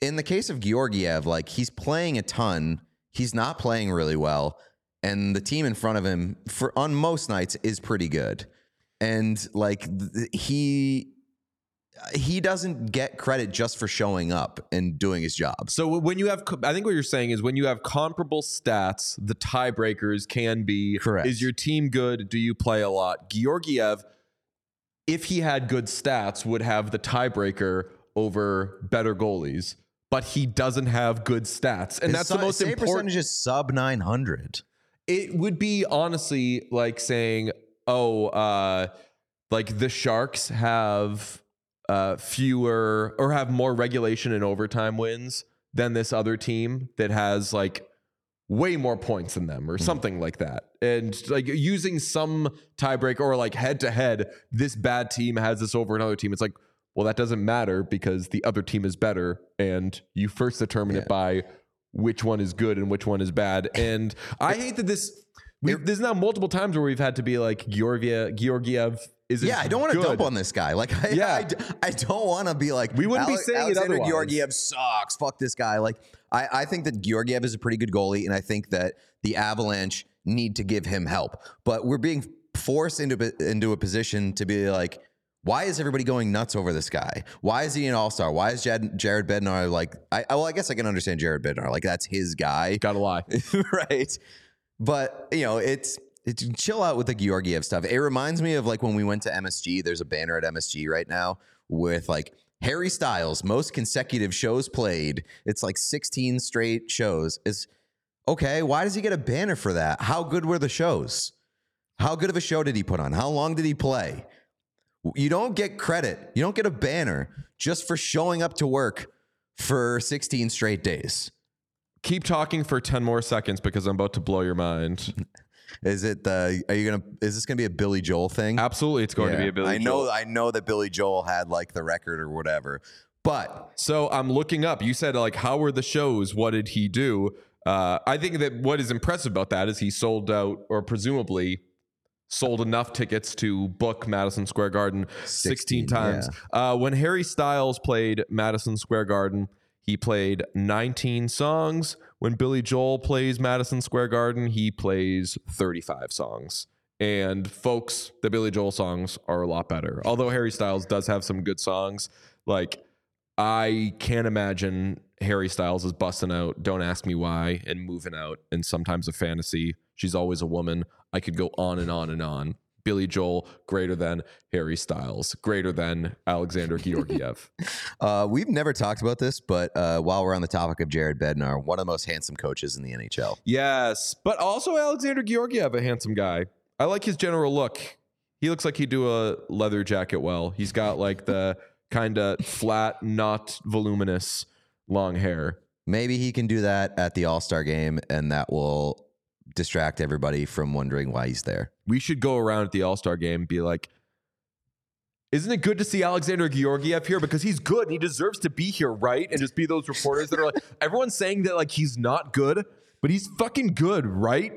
In the case of Georgiev, like he's playing a ton, he's not playing really well, and the team in front of him for on most nights is pretty good. And like th- he, he doesn't get credit just for showing up and doing his job. So when you have, I think what you're saying is when you have comparable stats, the tiebreakers can be, correct. Is your team good? Do you play a lot? Georgiev, if he had good stats, would have the tiebreaker over better goalies. But he doesn't have good stats. And his that's su- the most important. His save percentage is sub nine hundred. It would be honestly like saying, oh, uh, like the Sharks have uh, fewer or have more regulation and overtime wins than this other team that has like way more points than them or something mm-hmm. like that. And like using some tiebreaker or like head to head, this bad team has this over another team. It's like, well, that doesn't matter because the other team is better, and you first determine yeah. it by which one is good and which one is bad. And I hate that this, we've, there's now multiple times where we've had to be like, Georgiev, Georgiev isn't Yeah, I don't want to dump on this guy. Like, I, yeah. I, I don't want to be like, we wouldn't Ale- be saying Alexander it otherwise. Georgiev sucks. Fuck this guy. Like, I, I think that Georgiev is a pretty good goalie, and I think that the Avalanche need to give him help. But we're being forced into into a position to be like, why is everybody going nuts over this guy? Why is he an all-star? Why is Jared, Jared Bednar like... I, well, I guess I can understand Jared Bednar. Like, that's his guy. Gotta lie. Right. But, you know, it's, it's... Chill out with the Georgiev stuff. It reminds me of, like, when we went to M S G. There's a banner at M S G right now with, like, Harry Styles, most consecutive shows played. It's, like, sixteen straight shows. It's, okay, why does he get a banner for that? How good were the shows? How good of a show did he put on? How long did he play? You don't get credit. You don't get a banner just for showing up to work for sixteen straight days. Keep talking for ten more seconds because I'm about to blow your mind. Is it the, are you going to, is this going to be a Billy Joel thing? Absolutely. It's going yeah. to be a Billy I know, Joel. I know that Billy Joel had like the record or whatever, but. So I'm looking up, you said like, how were the shows? What did he do? Uh, I think that what is impressive about that is he sold out, or presumably sold enough tickets to book Madison Square Garden sixteen, sixteen times. Yeah. Uh, when Harry Styles played Madison Square Garden, he played nineteen songs. When Billy Joel plays Madison Square Garden, he plays thirty-five songs. And folks, the Billy Joel songs are a lot better. Although Harry Styles does have some good songs. Like, I can't imagine Harry Styles is busting out Don't Ask Me Why and Moving Out and Sometimes a Fantasy. She's Always a Woman. I could go on and on and on. Billy Joel, greater than Harry Styles, greater than Alexander Georgiev. uh, we've never talked about this, but uh, while we're on the topic of Jared Bednar, one of the most handsome coaches in the N H L. Yes, but also Alexander Georgiev, a handsome guy. I like his general look. He looks like he'd do a leather jacket well. He's got like the kind of flat, not voluminous long hair. Maybe he can do that at the All-Star game, and that will... distract everybody from wondering why he's there. We should go around at the All-Star game and be like, isn't it good to see Alexander Georgiev here? Because he's good and he deserves to be here, right? And just be those reporters that are like, everyone's saying that like he's not good, but he's fucking good, right?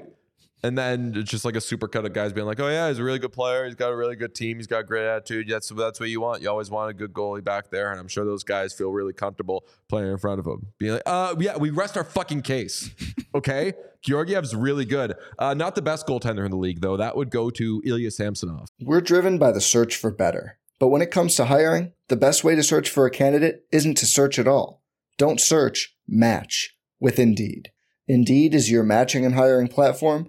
And then it's just like a supercut of guys being like, oh yeah, he's a really good player. He's got a really good team. He's got a great attitude. That's, that's what you want. You always want a good goalie back there. And I'm sure those guys feel really comfortable playing in front of him. Being like, uh, yeah, we rest our fucking case. Okay? Georgiev's really good. Uh, not the best goaltender in the league, though. That would go to Ilya Samsonov. We're driven by the search for better. But when it comes to hiring, the best way to search for a candidate isn't to search at all. Don't search. Match with Indeed. Indeed is your matching and hiring platform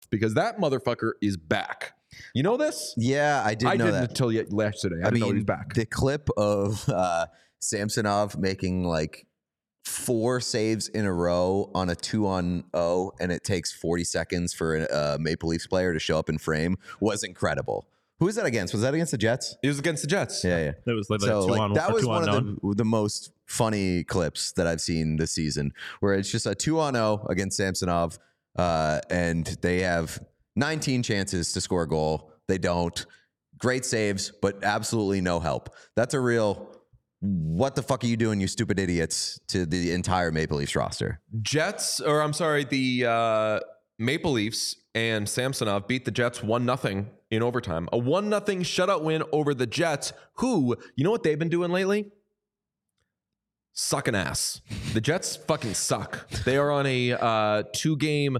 Because that motherfucker is back. You know this? Yeah, I did I know didn't that. Until yet last today. I, I didn't mean, know he's back. The clip of uh, Samsonov making like four saves in a row on a two on oh, and it takes forty seconds for a Maple Leafs player to show up in frame was incredible. Who was that against? Was that against the Jets? It was against the Jets. Yeah, yeah. That was like, so, like two on, that was one on of the, the most funny clips that I've seen this season, where it's just a two on oh against Samsonov, uh, and they have nineteen chances to score a goal. They don't. Great saves, but absolutely no help. That's a real, what the fuck are you doing, you stupid idiots, to the entire Maple Leafs roster. Jets, or I'm sorry, the uh, Maple Leafs and Samsonov beat the Jets one nothing in overtime. A one nothing shutout win over the Jets, who, you know what they've been doing lately? Sucking ass. The Jets fucking suck. They are on a uh, two-game...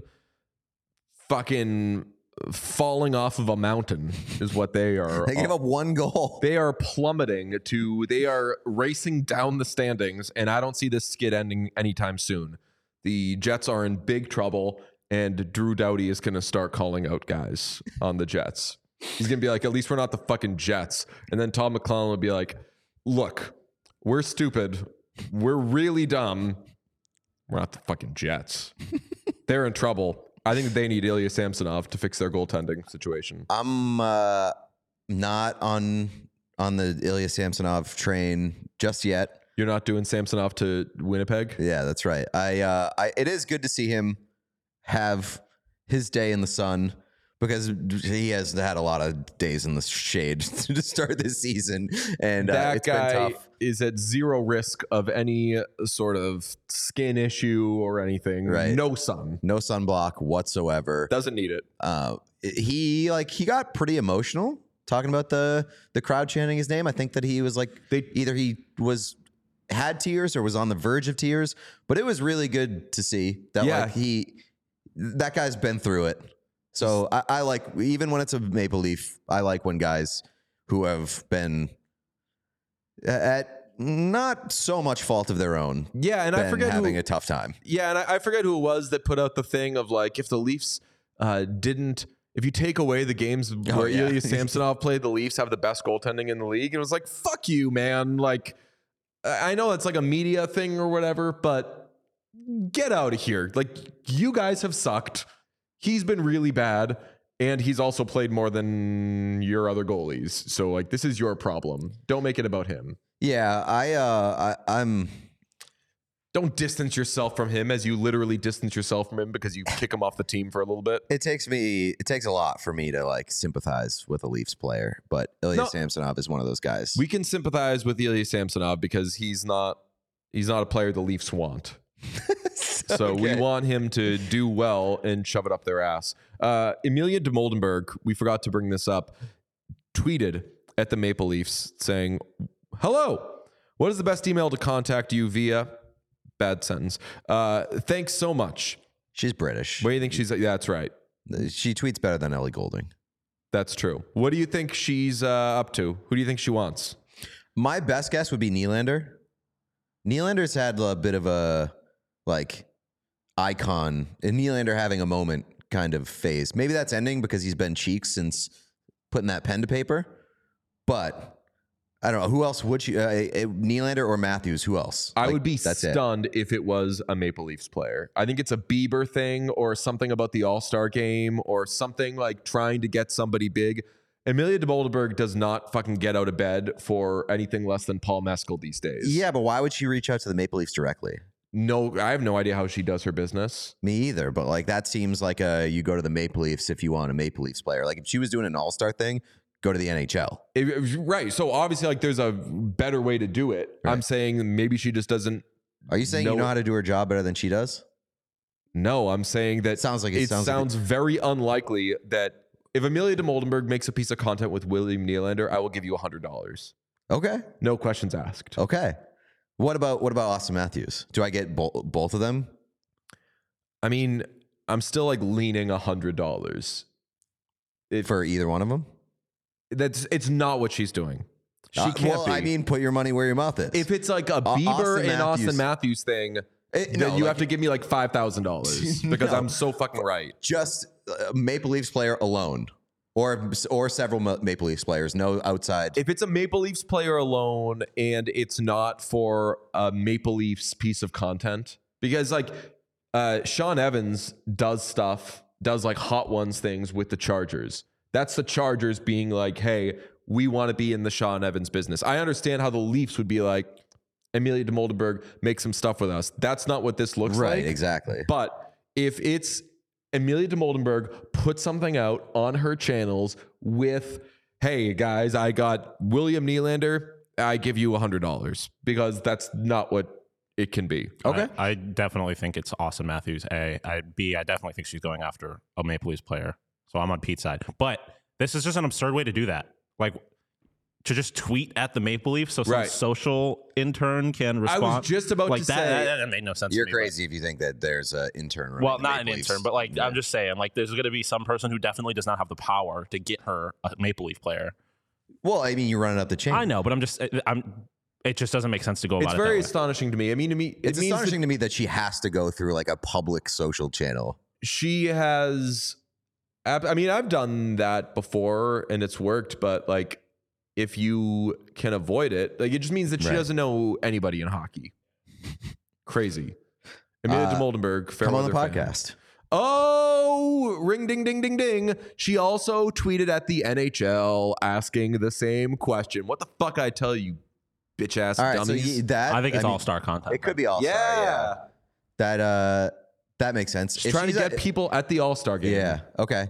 fucking falling off of a mountain is what they are. They gave up one goal. They are plummeting to, they are racing down the standings, and I don't see this skid ending anytime soon. The Jets are in big trouble, and Drew Doughty is going to start calling out guys on the Jets. He's going to be like, at least we're not the fucking Jets. And then Todd McLellan would be like, look, we're stupid. We're really dumb. We're not the fucking Jets. They're in trouble. I think they need Ilya Samsonov to fix their goaltending situation. I'm uh, not on on the Ilya Samsonov train just yet. You're not doing Samsonov to Winnipeg? Yeah, that's right. I, uh, I it is good to see him have his day in the sun, because he has had a lot of days in the shade to start this season, and uh, that it's guy been tough. Is at zero risk of any sort of skin issue or anything. Right? No sun, no sunblock whatsoever. Doesn't need it. Uh, he like he got pretty emotional talking about the the crowd chanting his name. I think that he was like they, either he was. had tears or was on the verge of tears, but it was really good to see that yeah. like he that guy's been through it. So I, I like, even when it's a Maple Leaf, I like when guys who have been at not so much fault of their own yeah and I forget having who, a tough time yeah and I, I forget who it was that put out the thing of like, if the Leafs uh didn't if you take away the games oh, where yeah. Ilya Samsonov played, the Leafs have the best goaltending in the league. It was like, fuck you, man. Like, I know it's like a media thing or whatever, but get out of here. Like, you guys have sucked. He's been really bad, and he's also played more than your other goalies. So, like, this is your problem. Don't make it about him. Yeah, I, uh, I, I'm... Don't distance yourself from him as you literally distance yourself from him because you kick him off the team for a little bit. It takes me, it takes a lot for me to like sympathize with a Leafs player, but Ilya no, Samsonov is one of those guys. We can sympathize with Ilya Samsonov because he's not, he's not a player the Leafs want. so so okay. We want him to do well and shove it up their ass. Uh, Amelia Dimoldenberg, we forgot to bring this up, tweeted at the Maple Leafs saying, hello, what is the best email to contact you via? Bad sentence. Uh, thanks so much. She's British. What do you think she's? Yeah, that's right. She tweets better than Ellie Goulding. That's true. What do you think she's uh, up to? Who do you think she wants? My best guess would be Nylander. Nylander's had a bit of a like icon, and Nylander having a moment kind of phase. Maybe that's ending because he's been cheeks since putting that pen to paper. But. I don't know. Who else would you... Uh, Nylander or Matthews? Who else? I like, would be stunned it. if it was a Maple Leafs player. I think it's a Bieber thing or something about the All-Star game or something like trying to get somebody big. Amelia Dimoldenberg does not fucking get out of bed for anything less than Paul Mescal these days. Yeah, but why would she reach out to the Maple Leafs directly? No, I have no idea how she does her business. Me either, but like that seems like a, you go to the Maple Leafs if you want a Maple Leafs player. Like if she was doing an All-Star thing... Go to the N H L. It, right. So obviously, like, there's a better way to do it. Right. I'm saying maybe she just doesn't. Are you saying know you know it. how to do her job better than she does? No, I'm saying that it sounds like it, it sounds, sounds like it. very unlikely that if Amelia Dimoldenberg makes a piece of content with William Nylander, I will give you a hundred dollars. Okay. No questions asked. Okay. What about what about Austin Matthews? Do I get bo- both of them? I mean, I'm still like leaning a hundred dollars for either one of them. That's it's not what she's doing. She uh, can't. Well, be. I mean, put your money where your mouth is. If it's like a Bieber Austin and Matthews. Austin Matthews thing, it, no, then you like, have to give me like five thousand dollars because no. I'm so fucking right. Just a Maple Leafs player alone, or or several Maple Leafs players, no outside. If it's a Maple Leafs player alone and it's not for a Maple Leafs piece of content, because like uh, Sean Evans does stuff, does like Hot Ones things with the Chargers. That's the Chargers being like, hey, we want to be in the Sean Evans business. I understand how the Leafs would be like, Amelia Dimoldenberg, make some stuff with us. That's not what this looks right, like. Right, exactly. But if it's Amelia Dimoldenberg put something out on her channels with, hey, guys, I got William Nylander, I give you one hundred dollars because that's not what it can be. Okay. I, I definitely think it's Austin Matthews, A. I, B, I definitely think she's going after a Maple Leafs player. So I'm on Pete's side. But this is just an absurd way to do that. Like, to just tweet at the Maple Leafs so some right. social intern can respond. I was just about like to that, say that, that, that made no sense. You're to me, crazy but. if you think that there's an intern. Well, not an Leafs. intern, but like yeah. I'm just saying, like there's going to be some person who definitely does not have the power to get her a Maple Leaf player. Well, I mean, you're running up the chain. I know, but I'm just I'm. It just doesn't make sense to go about it. It's very it astonishing to me. I mean, to me, it it's means astonishing to me that she has to go through like a public social channel. She has. I mean, I've done that before and it's worked, but like. If you can avoid it, like it just means that she right. doesn't know anybody in hockey. Crazy. Amelia uh, Dimoldenberg, fair come on the podcast. Fan. Oh, ring, ding, ding, ding, ding. She also tweeted at the N H L asking the same question. What the fuck I tell you, bitch ass right, dummies. So that, I think it's I mean, all star content. It could be all star. Yeah. yeah. That uh, that makes sense. She's if trying she's to get at, people at the all star game. Yeah. Okay.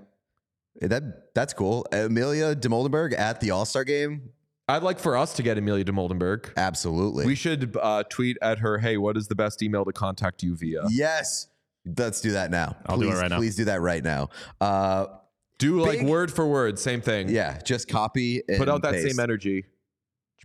That that's cool. Amelia Dimoldenberg at the All-Star game. I'd like for us to get Amelia Dimoldenberg. Absolutely. We should uh, tweet at her, hey, what is the best email to contact you via? Yes. Let's do that now. I'll please, do it right now. Please do that right now. Uh, do big, like word for word. Same thing. Yeah. Just copy and put out that paste. Same energy.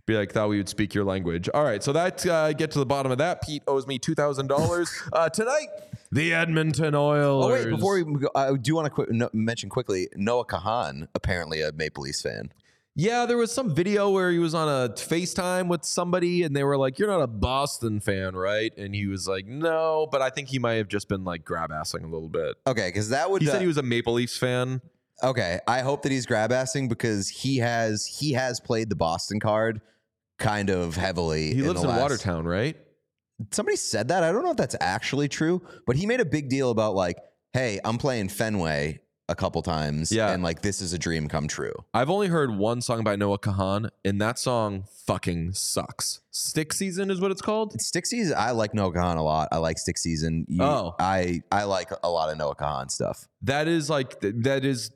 Be like, thought we would speak your language. All right. So that uh, get to the bottom of that. Pete owes me two thousand dollars uh, tonight. The Edmonton Oilers. Oh, wait, before we go, I do want to qu- no, mention quickly, Noah Kahan, apparently a Maple Leafs fan. Yeah, there was some video where he was on a FaceTime with somebody, and they were like, you're not a Boston fan, right? And he was like, no, but I think he might have just been, like, grab-assing a little bit. Okay, because that would... He uh, said he was a Maple Leafs fan. Okay, I hope that he's grab-assing because he has he has played the Boston card kind of heavily. He in lives the in last... Watertown, right? Somebody said that. I don't know if that's actually true, but he made a big deal about like, hey, I'm playing Fenway a couple times. Yeah. And like, this is a dream come true. I've only heard one song by Noah Kahan, and that song fucking sucks. Stick Season is what it's called. It's Stick Season. I like Noah Kahan a lot. I like Stick Season. You, oh, I, I like a lot of Noah Kahan stuff. That is like, that is,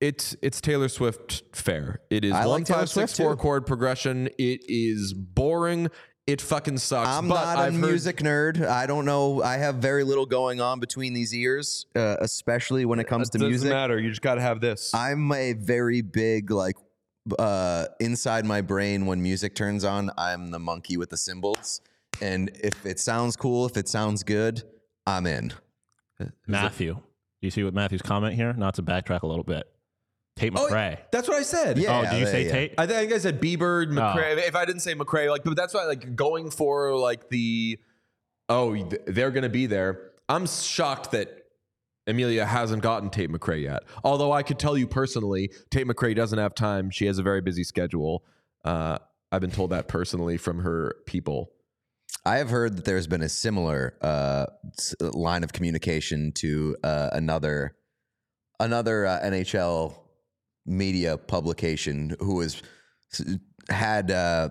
It's it's Taylor Swift fair. It is I one like five six four too. Chord progression. It is boring. It fucking sucks. I'm but not I've a music nerd. I don't know. I have very little going on between these ears, uh, especially when it comes that to doesn't music. Doesn't matter. You just got to have this. I'm a very big like uh, inside my brain when music turns on. I'm the monkey with the cymbals, and if it sounds cool, if it sounds good, I'm in. Matthew, do you see what Matthew's comment here? Not to backtrack a little bit. Tate McRae. Oh, that's what I said. Yeah, oh, do you yeah, say yeah. Tate? I think I said Bieber, McRae. Oh. If I didn't say McRae, like, but that's why, like, going for like the, oh, they're gonna be there. I'm shocked that Amelia hasn't gotten Tate McRae yet. Although I could tell you personally, Tate McRae doesn't have time. She has a very busy schedule. Uh, I've been told that personally from her people. I have heard that there's been a similar uh, line of communication to uh, another another uh, N H L. Media publication who was had uh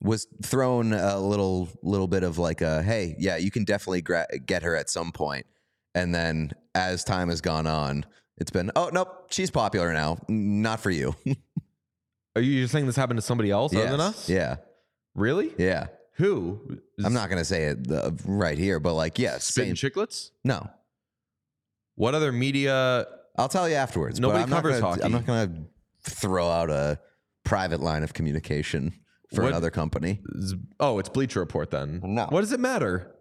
was thrown a little little bit of like a hey yeah you can definitely gra- get her at some point, and then as time has gone on it's been oh nope she's popular now, not for you. Are you saying this happened to somebody else yes. other than us? Yeah, really? Yeah. Who? I'm not gonna say it uh, right here, but like yes yeah, Spitting Chicklets. No, what other media? I'll tell you afterwards. Nobody but I'm covers not gonna, hockey. I'm not going to throw out a private line of communication for what? Another company. Oh, it's Bleacher Report then. No. What does it matter?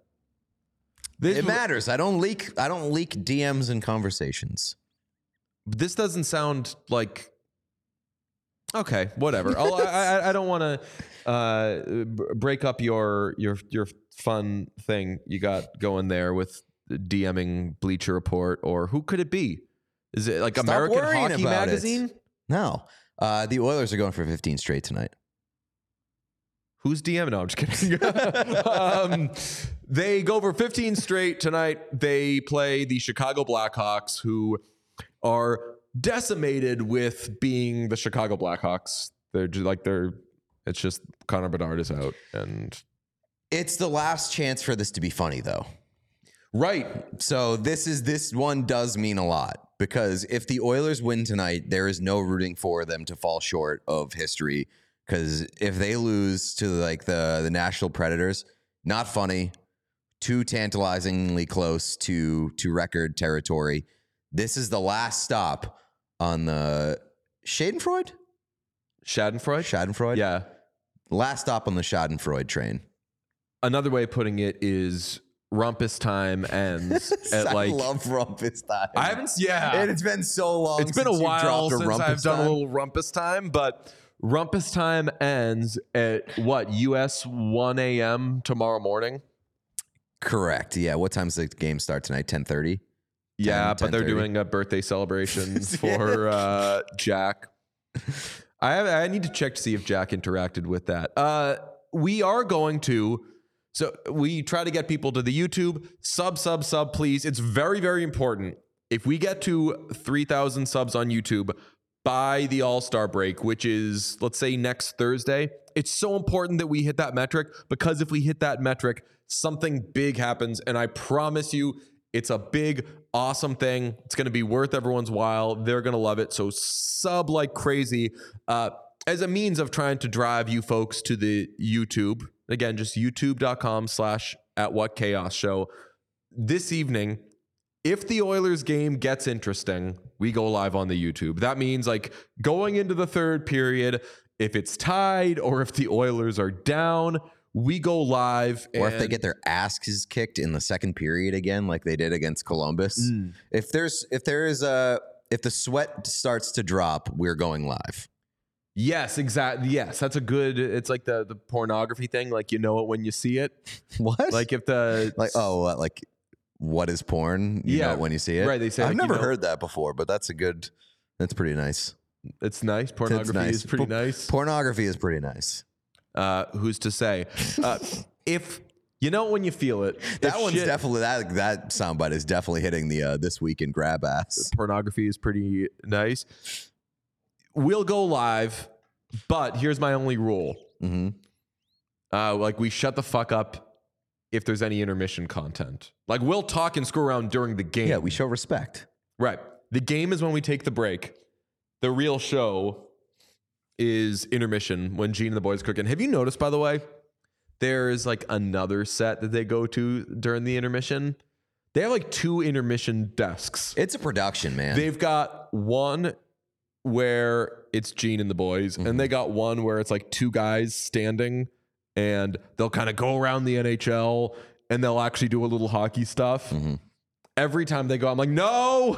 This it matters. I don't leak. I don't leak D Ms and conversations. This doesn't sound like. Okay, whatever. I'll, I I don't want to uh, break up your your your fun thing you got going there with DMing Bleacher Report, or who could it be? Is it like Stop American Hockey Magazine? It. No. Uh, the Oilers are going for fifteen straight tonight. Who's DMing? No, I'm just kidding. um, they go for fifteen straight tonight. They play the Chicago Blackhawks, who are decimated with being the Chicago Blackhawks. They're just like they're. It's just Connor Bedard is out, and it's the last chance for this to be funny, though. Right. So this is this one does mean a lot. Because if the Oilers win tonight, there is no rooting for them to fall short of history. Because if they lose to like the, the Nashville Predators, not funny, too tantalizingly close to to record territory. This is the last stop on the Schadenfreude. Schadenfreude? Schadenfreude. Yeah. Last stop on the Schadenfreude train. Another way of putting it is rumpus time ends at I like... I love rumpus time. I haven't... Yeah. And it's been so long It's been a while since a I've done time. a little rumpus time, but... Rumpus time ends at what, U S one a.m. tomorrow morning? Correct. Yeah. What time's the game start tonight? ten thirty? Yeah, but they're doing a birthday celebration for uh, Jack. I have, I need to check to see if Jack interacted with that. Uh, we are going to... So we try to get people to the YouTube. Sub, sub, sub, please. It's very, very important. If we get to three thousand subs on YouTube... by the All-Star break, which is, let's say, next Thursday. It's so important that we hit that metric, because if we hit that metric, something big happens, and I promise you, it's a big, awesome thing. It's going to be worth everyone's while. They're going to love it, so sub like crazy uh, as a means of trying to drive you folks to the YouTube. Again, just youtube.com slash at what chaos show. This evening... if the Oilers game gets interesting, we go live on the YouTube. That means, like, going into the third period, if it's tied or if the Oilers are down, we go live. Or and if they get their asses kicked in the second period again, like they did against Columbus. Mm. If there's, if there is a, if the sweat starts to drop, we're going live. Yes, exactly. Yes, that's a good... It's like the the pornography thing. Like, you know it when you see it. What? Like if the like oh uh, like. What is porn? You yeah, know when you see it, right? They say I've like, never you know, heard that before, but that's a good. That's pretty nice. It's nice. Pornography it's nice. is pretty P- nice. Pornography is pretty nice. Uh, who's to say? Uh, if you know when you feel it, that one's shit, definitely that. That soundbite is definitely hitting the uh, this week in grab ass. Pornography is pretty nice. We'll go live, but here's my only rule: mm-hmm. uh, like we shut the fuck up. If there's any intermission content, like we'll talk and screw around during the game. Yeah, we show respect. Right. The game is when we take the break. The real show is intermission when Gene and the boys are cooking. Have you noticed, by the way, there's like another set that they go to during the intermission? They have like two intermission desks. It's a production, man. They've got one where it's Gene and the boys, mm-hmm. and they got one where it's like two guys standing. And they'll kind of go around the N H L and they'll actually do a little hockey stuff. Mm-hmm. Every time they go, I'm like, no,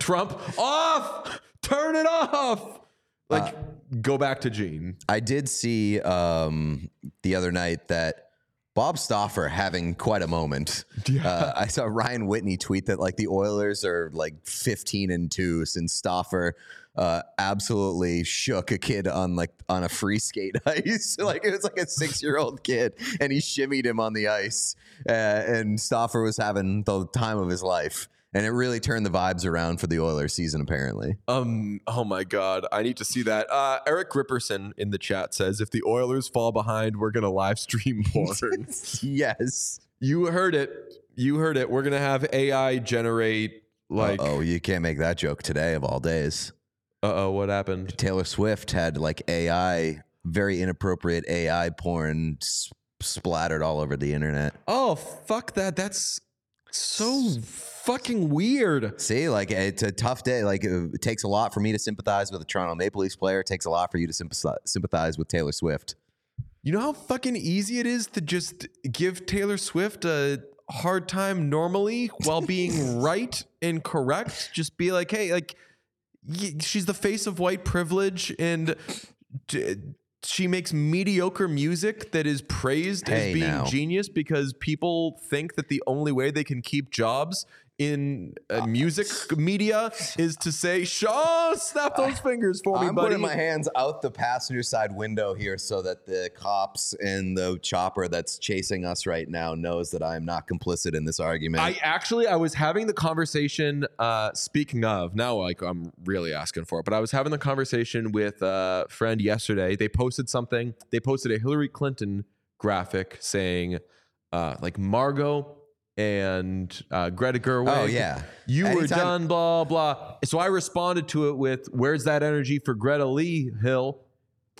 Trump off, turn it off. Like, uh, go back to Gene. I did see um, the other night that Bob Stauffer having quite a moment. Yeah. Uh, I saw Ryan Whitney tweet that like the Oilers are like fifteen and two since Stauffer uh, absolutely shook a kid on like on a free skate ice. Like it was like a six year old kid and he shimmied him on the ice uh, and Stauffer was having the time of his life. And it really turned the vibes around for the Oilers season, apparently. Um. Oh, my God. I need to see that. Uh, Eric Ripperson in the chat says, if the Oilers fall behind, we're going to live stream porn. Yes. You heard it. You heard it. We're going to have A I generate like... Oh, you can't make that joke today of all days. Uh-oh, what happened? Taylor Swift had like A I, very inappropriate A I porn sp- splattered all over the internet. Oh, fuck that. That's... so fucking weird. See, like it's a tough day. Like it takes a lot for me to sympathize with a Toronto Maple Leafs player. It takes a lot for you to sympathize with Taylor Swift. You know how fucking easy it is to just give Taylor Swift a hard time normally while being right and correct. Just be like, hey, like she's the face of white privilege and she makes mediocre music that is praised hey, as being now. genius because people think that the only way they can keep jobs in uh, music media is to say, Shaw, snap those fingers for me, I'm buddy. I'm putting my hands out the passenger side window here so that the cops and the chopper that's chasing us right now knows that I am not complicit in this argument. I actually, I was having the conversation, uh, speaking of, now like I'm really asking for it, but I was having the conversation with a friend yesterday. They posted something. They posted a Hillary Clinton graphic saying uh, like Margot and uh, Greta Gerwig. Oh, yeah. You Anytime. were done, blah, blah. So I responded to it with, where's that energy for Greta Lee Hill?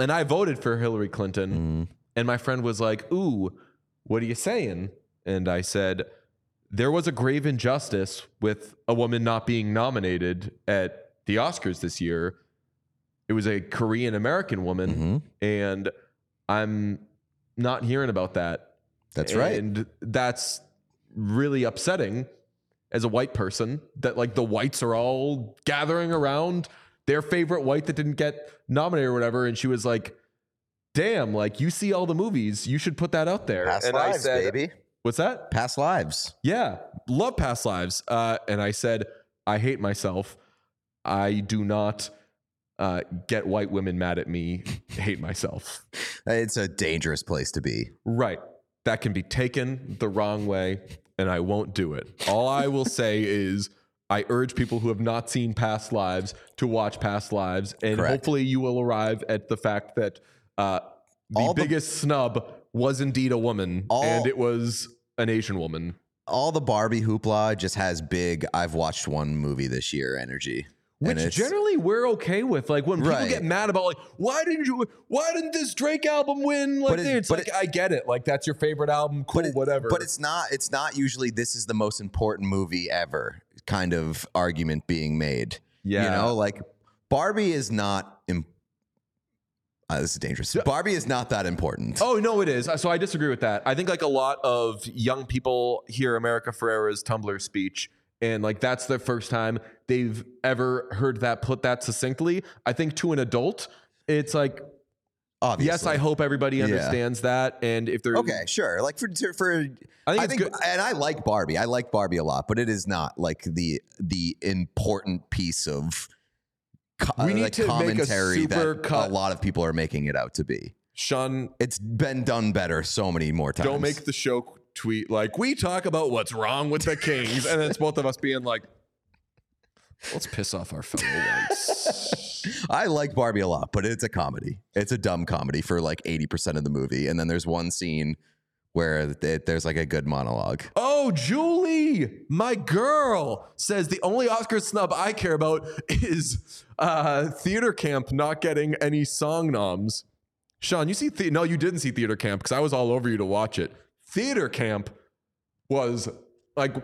And I voted for Hillary Clinton. Mm. And my friend was like, ooh, what are you saying? And I said, there was a grave injustice with a woman not being nominated at the Oscars this year. It was a Korean American woman, mm-hmm. and I'm not hearing about that. That's and right. And that's really upsetting as a white person, that like the whites are all gathering around their favorite white that didn't get nominated or whatever. And she was like, damn, like you see all the movies, you should put that out there. Past and Lives, I said, baby. What's that? Past Lives. Yeah. Love Past Lives. Uh, and I said, I hate myself. I do not uh, get white women mad at me. Hate myself. It's a dangerous place to be. Right. That can be taken the wrong way, and I won't do it. All I will say is I urge people who have not seen Past Lives to watch Past Lives, and correct. Hopefully you will arrive at the fact that uh, the all biggest the, snub was indeed a woman, all, and it was an Asian woman. All the Barbie hoopla just has big, I've watched one movie this year energy. Which generally we're okay with. Like when people right. get mad about like, why didn't you, why didn't this Drake album win? Like, it, it's like, it, I get it. Like that's your favorite album. Cool, but it, whatever. But it's not, it's not usually this is the most important movie ever kind of argument being made. Yeah. You know, like Barbie is not, imp- uh, this is dangerous. Barbie is not that important. Oh no, it is. So I disagree with that. I think like a lot of young people hear America Ferrera's Tumblr speech, and like that's the first time they've ever heard that put that succinctly. I think to an adult, it's like, obviously. Yes, I hope everybody understands yeah. that. And if they're okay, sure. Like for for, I think, I think good. And I like Barbie. I like Barbie a lot, but it is not like the the important piece of co- we need like to commentary make a super that cut. A lot of people are making it out to be. Sean, it's been done better so many more times. Don't make the show. Tweet like we talk about what's wrong with the Kings, and it's both of us being like, let's piss off our fellow whites. I like Barbie a lot, but it's a comedy. It's a dumb comedy for like eighty percent of the movie, and then there's one scene where it, there's like a good monologue. Oh, Julie, my girl, says the only Oscar snub I care about is uh Theater Camp not getting any song noms. Sean, you see the- no, you didn't see Theater Camp because I was all over you to watch it. Theater Camp was like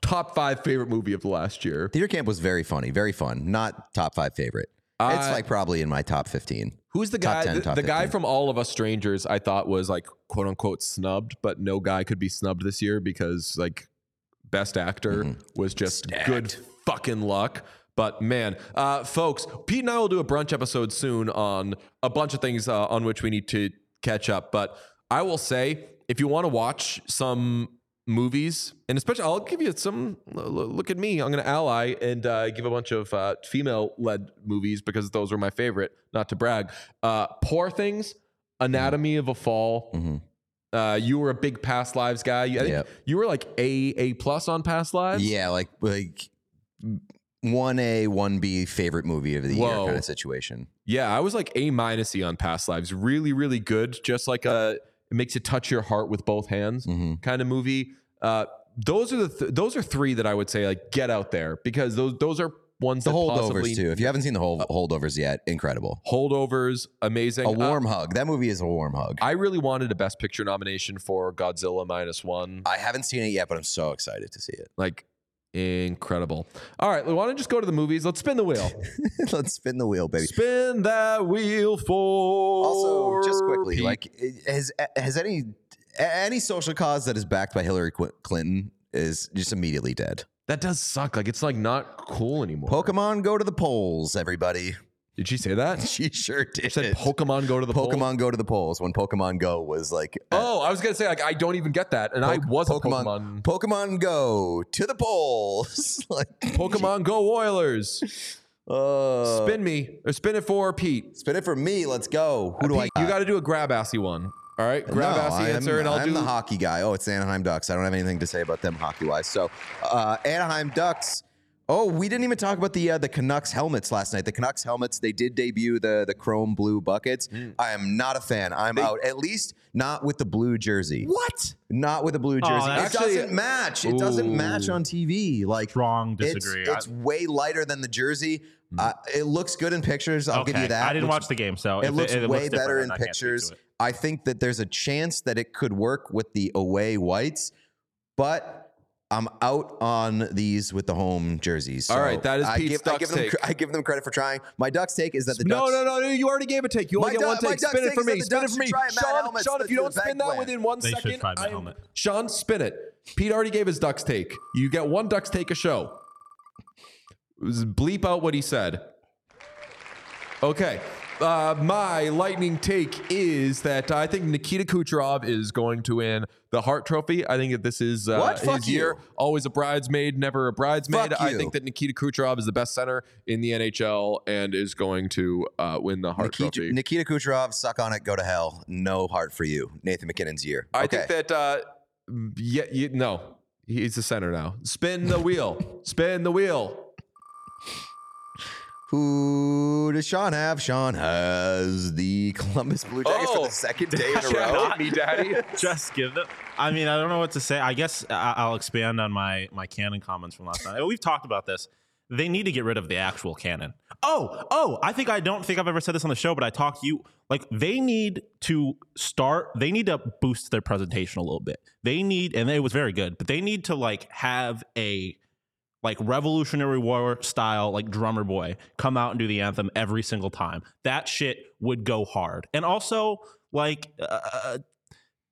top five favorite movie of the last year. Theater Camp was very funny, very fun. Not top five favorite. Uh, it's like probably in my top fifteen. Who's the guy? Top ten, the the guy from All of Us Strangers, I thought was like quote unquote snubbed, but no guy could be snubbed this year because like best actor mm-hmm. was just stacked. Good fucking luck. But man, uh, folks, Pete and I will do a brunch episode soon on a bunch of things uh, on which we need to catch up. But I will say, if you want to watch some movies, and especially, I'll give you some, look at me, I'm going to ally and uh, give a bunch of uh, female-led movies because those were my favorite, not to brag. Uh, Poor Things, Anatomy mm-hmm. of a Fall. Mm-hmm. Uh, you were a big Past Lives guy. I think yep. You were like A, A plus on Past Lives? Yeah, like like one A, one B favorite movie of the Whoa. Year kind of situation. Yeah, I was like A minus-y on Past Lives. Really, really good. Just like a... It makes you touch your heart with both hands mm-hmm. kind of movie. Uh, those are the th- those are three that I would say like get out there because those those are ones the that holdovers possibly, too. If you haven't seen the whole holdovers yet, incredible. Holdovers, amazing. A warm uh, hug. That movie is a warm hug. I really wanted a Best Picture nomination for Godzilla Minus One. I haven't seen it yet, but I'm so excited to see it. Like incredible. All right, we want to just go to the movies. Let's spin the wheel. Let's spin the wheel, baby. Spin that wheel for. Also, just quickly, Pete. Like, has has any any social cause that is backed by Hillary Clinton is just immediately dead. That does suck. Like, it's like not cool anymore. Pokemon go to the polls, everybody. Did she say that? She sure did. She said Pokemon go to the polls. Pokemon go to the polls when Pokemon Go was like. Uh, oh, I was going to say, like, I don't even get that. And po- I was Pokemon, a Pokemon. Pokemon Go to the polls. Like Pokemon Go Oilers. Uh, spin me. Or spin it for Pete. Spin it for me. Let's go. Who uh, do Pete, I got? You got to do a grab-assy one. All right, grab no, assy answer, am, and I'll I'm do. I'm the hockey guy. Oh, it's the Anaheim Ducks. I don't have anything to say about them hockey-wise. So, uh, Anaheim Ducks. Oh, we didn't even talk about the uh, the Canucks helmets last night. The Canucks helmets, they did debut the the chrome blue buckets. Mm. I am not a fan. I'm they, out. At least not with the blue jersey. What? Not with a blue jersey. Oh, it actually, doesn't match. Ooh. It doesn't match on T V. Like strong disagree. It's, it's way lighter than the jersey. Mm. Uh, it looks good in pictures. I'll okay. give you that. I didn't which, watch the game, so it looks it, it way looks better in I pictures. I think that there's a chance that it could work with the away whites, but I'm out on these with the home jerseys. So all right, that is Pete's I give, Ducks I give them, take. I give them credit for trying. My Ducks take is that the Ducks... No, no, no, you already gave a take. You only get one take. Spin it for me. Spin it for me. Sean, Sean, if you don't spin that within one second... Sean, spin it. Pete already gave his Ducks take. You get one Ducks take a show. Bleep out what he said. Okay. Uh, my lightning take is that I think Nikita Kucherov is going to win the Hart Trophy. I think that this is uh, what? Fuck his you. year. Always a bridesmaid, never a bridesmaid. Fuck I you. think that Nikita Kucherov is the best center in the N H L and is going to uh, win the Hart Nikita, Trophy. Nikita Kucherov, suck on it, go to hell. No Hart for you. Nathan MacKinnon's year. I okay. think that, uh, yeah, you, no, he's the center now. Spin the wheel. Spin the wheel. Who does Sean have? Sean has the Columbus Blue Jackets oh, for the second day in a row. Me, Daddy. Just give it. I mean, I don't know what to say. I guess I'll expand on my my Cannon comments from last night. We've talked about this. They need to get rid of the actual Cannon. Oh, oh, I think I don't think I've ever said this on the show, but I talked to you. Like, they need to start. They need to boost their presentation a little bit. They need, and it was very good, but they need to, like, have a... like Revolutionary War style, like drummer boy, come out and do the anthem every single time. That shit would go hard. And also, like uh,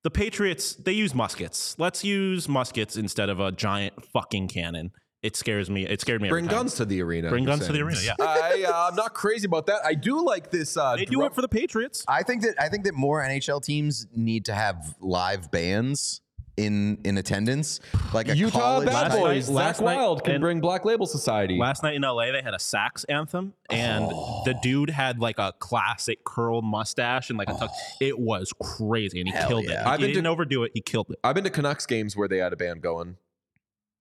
the Patriots, they use muskets. Let's use muskets instead of a giant fucking cannon. It scares me. It scared me. Bring guns to the arena. Bring guns saying. to the arena. Yeah, I, uh, I'm not crazy about that. I do like this. Uh, they do drum- it for the Patriots. I think that I think that more N H L teams need to have live bands in in attendance, like a Utah Bad Boys. Zach Wilde can bring Black Label Society. Last night in L A, they had a sax anthem, and oh. the dude had like a classic curled mustache and like a tux. Oh. It was crazy, and he Hell killed yeah. it. I've he been didn't to, overdo it. He killed it. I've been to Canucks games where they had a band going,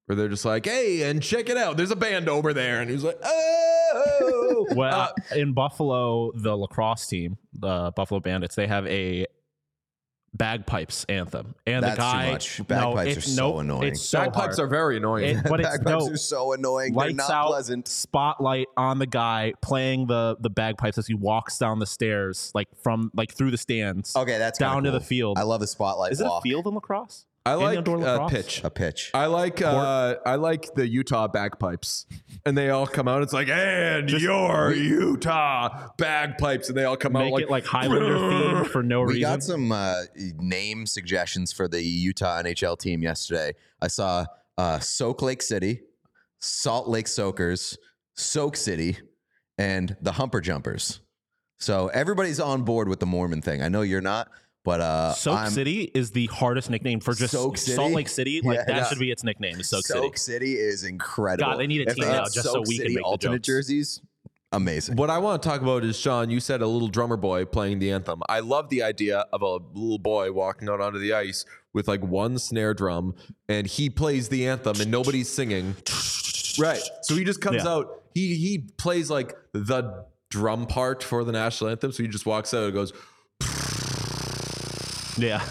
where they're just like, "Hey, and check it out, there's a band over there," and he's like, "Oh." Well, uh, in Buffalo, the lacrosse team, the Buffalo Bandits, they have a bagpipes anthem, and that's the guy. Too much. Bagpipes no, are so nope, annoying. So bagpipes hard. are very annoying. It, but bagpipes it's dope. are so annoying. Lights They're not out, pleasant. Spotlight on the guy playing the the bagpipes as he walks down the stairs, like from like through the stands. Okay, that's down cool. to the field. I love the spotlight. Is walk. it a field in lacrosse? I like a pitch. A pitch. I like uh, I like the Utah bagpipes, and they all come out. It's like, and Just your we, Utah bagpipes, and they all come make out like it like Highlander themed for no we reason. We got some uh, name suggestions for the Utah N H L team yesterday. I saw uh, Soak Lake City, Salt Lake Soakers, Soak City, and the Humper Jumpers. So everybody's on board with the Mormon thing. I know you're not. But uh, Soak I'm, City is the hardest nickname for just Soak City? Salt Lake City. Like yeah, that yeah. should be its nickname. Is Soak, Soak City. Soak City is incredible. God, they need a team now just Soak so we City can make alternate the jerseys. Amazing. What I want to talk about is, Sean, you said a little drummer boy playing the anthem. I love the idea of a little boy walking out onto the ice with like one snare drum, and he plays the anthem, and nobody's singing. Right. So he just comes yeah. out. He he plays like the drum part for the national anthem. So he just walks out and goes. Yeah,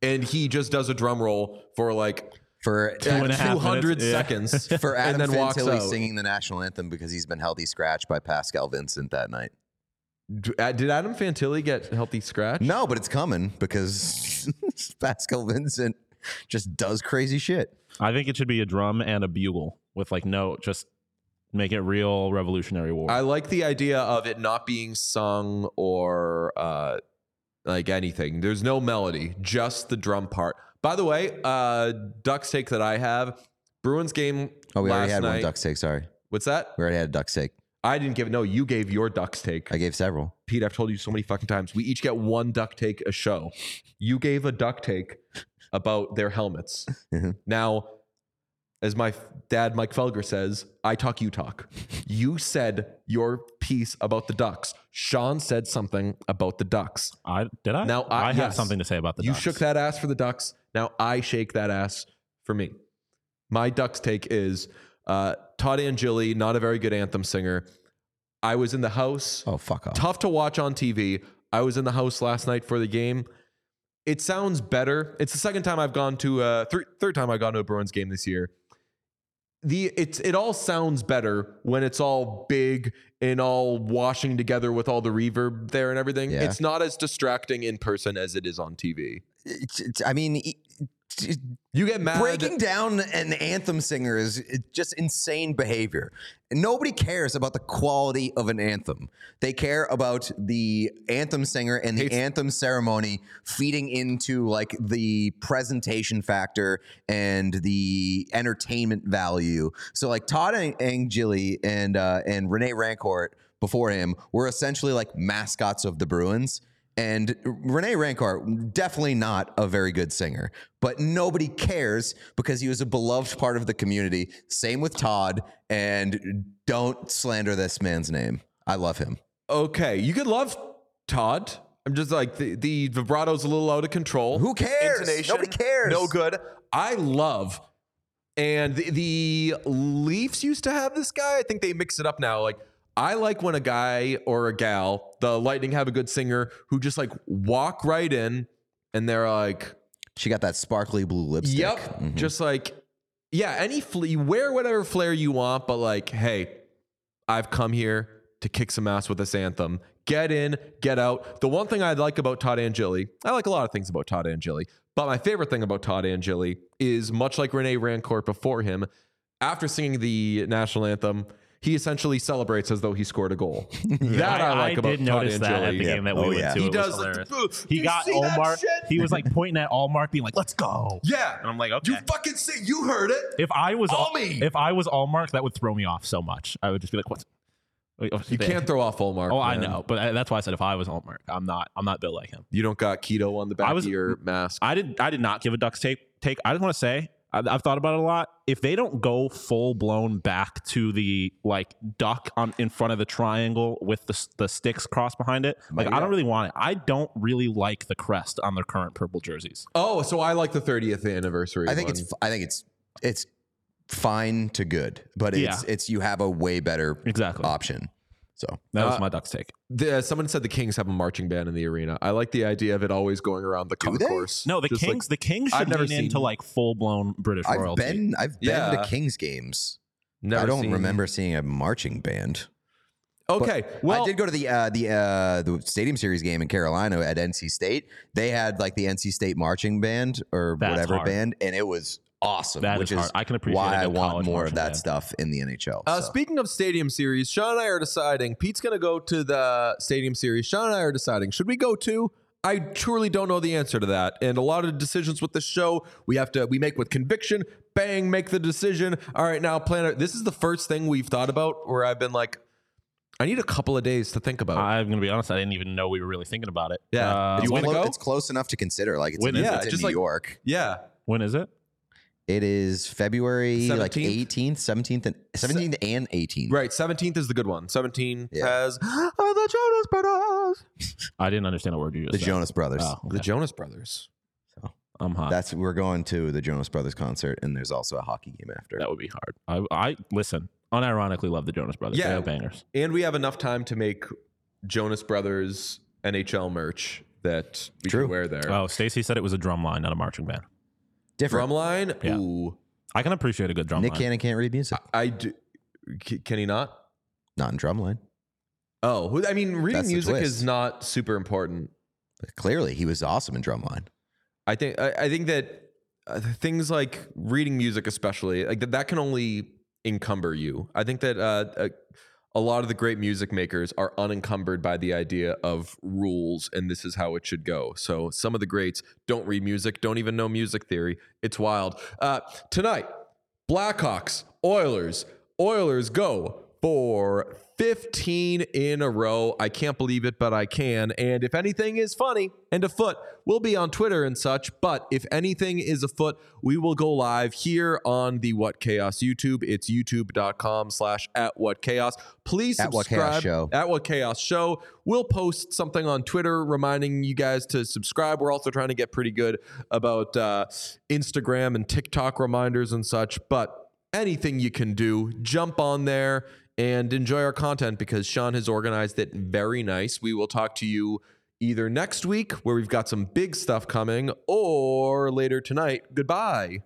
and he just does a drum roll for like for two hundred yeah. seconds for Adam and then walks Fantilli out. Singing the national anthem because he's been healthy scratched by Pascal Vincent that night. Did Adam Fantilli get healthy scratched? No, but it's coming because Pascal Vincent just does crazy shit. I think it should be a drum and a bugle with like no, just make it real Revolutionary War. I like the idea of it not being sung or. Uh, Like anything. There's no melody, just the drum part. By the way, uh, Ducks take that I have. Bruins game Oh, we last already had night. one Ducks take, sorry. What's that? We already had a Ducks take. I didn't give it. No, you gave your Ducks take. I gave several. Pete, I've told you so many fucking times. We each get one Duck take a show. You gave a Duck take about their helmets. Mm-hmm. Now, as my f- dad, Mike Felger, says, I talk, you talk. You said your piece about the Ducks. Sean said something about the Ducks. I Did I? Now I, I yes, have something to say about the you Ducks. You shook that ass for the Ducks. Now I shake that ass for me. My Ducks take is uh, Todd Angilly, not a very good anthem singer. I was in the house. Oh, fuck off. Tough to watch on T V. I was in the house last night for the game. It sounds better. It's the second time I've gone to, uh, th- third time I've gone to a Bruins game this year. The it's it all sounds better when it's all big and all washing together with all the reverb there and everything. Yeah. It's not as distracting in person as it is on T V. It's, it's, I mean, it, it, You get mad. Breaking down an anthem singer is just insane behavior. And nobody cares about the quality of an anthem. They care about the anthem singer and the Hates- anthem ceremony feeding into like the presentation factor and the entertainment value. So like Todd Angilly and uh, and Renee Rancourt before him were essentially like mascots of the Bruins. And Renee Rancourt, definitely not a very good singer, but nobody cares because he was a beloved part of the community. Same with Todd, and don't slander this man's name. I love him. Okay, you could love Todd. I'm just like, the, the vibrato's a little out of control. Who cares? Intonation, nobody cares. No good. I love, and the, the Leafs used to have this guy. I think they mix it up now, like, I like when a guy or a gal, the Lightning have a good singer who just like walk right in and they're like, she got that sparkly blue lipstick. Yep. Mm-hmm. Just like, yeah, any fl- you wear whatever flair you want, but like, hey, I've come here to kick some ass with this anthem. Get in, get out. The one thing I like about Todd Angilly, I like a lot of things about Todd Angilly, but my favorite thing about Todd Angilly is much like Renee Rancourt before him, after singing the national anthem, he essentially celebrates as though he scored a goal. Yeah, that I, I like I about did Todd notice Angilly. That at the yeah. game that we oh, went yeah. to. He it does. Was like, he got Allmark. He was like pointing at Allmark, being like, "Let's go!" Yeah, and I'm like, "Okay." You fucking say you heard it. If I was all, me, if I was Allmark, that would throw me off so much. I would just be like, "What?" You can't throw off Allmark. Oh, man. I know, but I, that's why I said if I was Allmark, I'm not. I'm not built like him. You don't got keto on the back was, of your mask. I did. I did not give a duck's take. Take. I just want to say, I've thought about it a lot. If they don't go full blown back to the like duck on in front of the triangle with the the sticks crossed behind it, like yeah. I don't really want it. I don't really like the crest on their current purple jerseys. Oh, so I like the thirtieth anniversary. I think one. it's I think it's it's fine to good, but it's yeah. it's you have a way better exactly. option. So that was uh, my Ducks take. The, uh, someone said the Kings have a marching band in the arena. I like the idea of it always going around the concourse. No, the Just Kings. Like, the Kings should I've never lean into like full blown British I've royalty. Been, I've yeah. been to Kings games. Never I don't seen. remember seeing a marching band. Okay, but well, I did go to the uh, the uh, the Stadium Series game in Carolina at N C State. They had like the N C State marching band or whatever hard. band, and it was awesome, that which is, is I can appreciate why I want more of that band. Stuff in the N H L. Uh, so. Speaking of Stadium Series, Sean and I are deciding. Pete's going to go to the Stadium Series. Sean and I are deciding. Should we go to? I truly don't know the answer to that. And a lot of decisions with the show, we have to we make with conviction. Bang, make the decision. All right, now plan it. This is the first thing we've thought about where I've been like, I need a couple of days to think about it. I'm going to be honest. I didn't even know we were really thinking about it. Yeah, uh, do you want to go? It's close enough to consider. Like it's when, in, yeah, it's in New like, York. Yeah. When is it? It is February seventeenth? Like eighteenth, seventeenth, and seventeenth Se- and eighteenth. Right, seventeenth is the good one. Seventeenth yeah. has oh, the Jonas Brothers. I didn't understand a word you just the said. Jonas Brothers. Oh, okay. The Jonas Brothers. So I'm hot. That's we're going to the Jonas Brothers concert, and there's also a hockey game after. That would be hard. I, I listen. Unironically, love the Jonas Brothers. Yeah, they have bangers. And we have enough time to make Jonas Brothers N H L merch that we True. can wear there. Oh, Stacy said it was a drum line, not a marching band. Different. Drumline, yeah. Ooh, I can appreciate a good drumline. Nick Cannon can't read music. I, I do. Can he not? Not in drumline. Oh, I mean, reading That's music is not super important. But clearly, he was awesome in drumline. I think. I, I think that uh, things like reading music, especially like that, that can only encumber you. I think that uh, a, a lot of the great music makers are unencumbered by the idea of rules, and this is how it should go. So some of the greats don't read music, don't even know music theory. It's wild. Uh, tonight, Blackhawks, Oilers, Oilers go for fifteen in a row. I can't believe it, but I can. And if anything is funny and afoot, we'll be on Twitter and such. But if anything is afoot, we will go live here on the What Chaos YouTube. It's youtube.com slash at What Chaos. Please subscribe at What Chaos Show. We'll post something on Twitter reminding you guys to subscribe. We're also trying to get pretty good about uh, Instagram and TikTok reminders and such. But anything you can do, jump on there and enjoy our content because Sean has organized it very nice. We will talk to you either next week where we've got some big stuff coming or later tonight. Goodbye.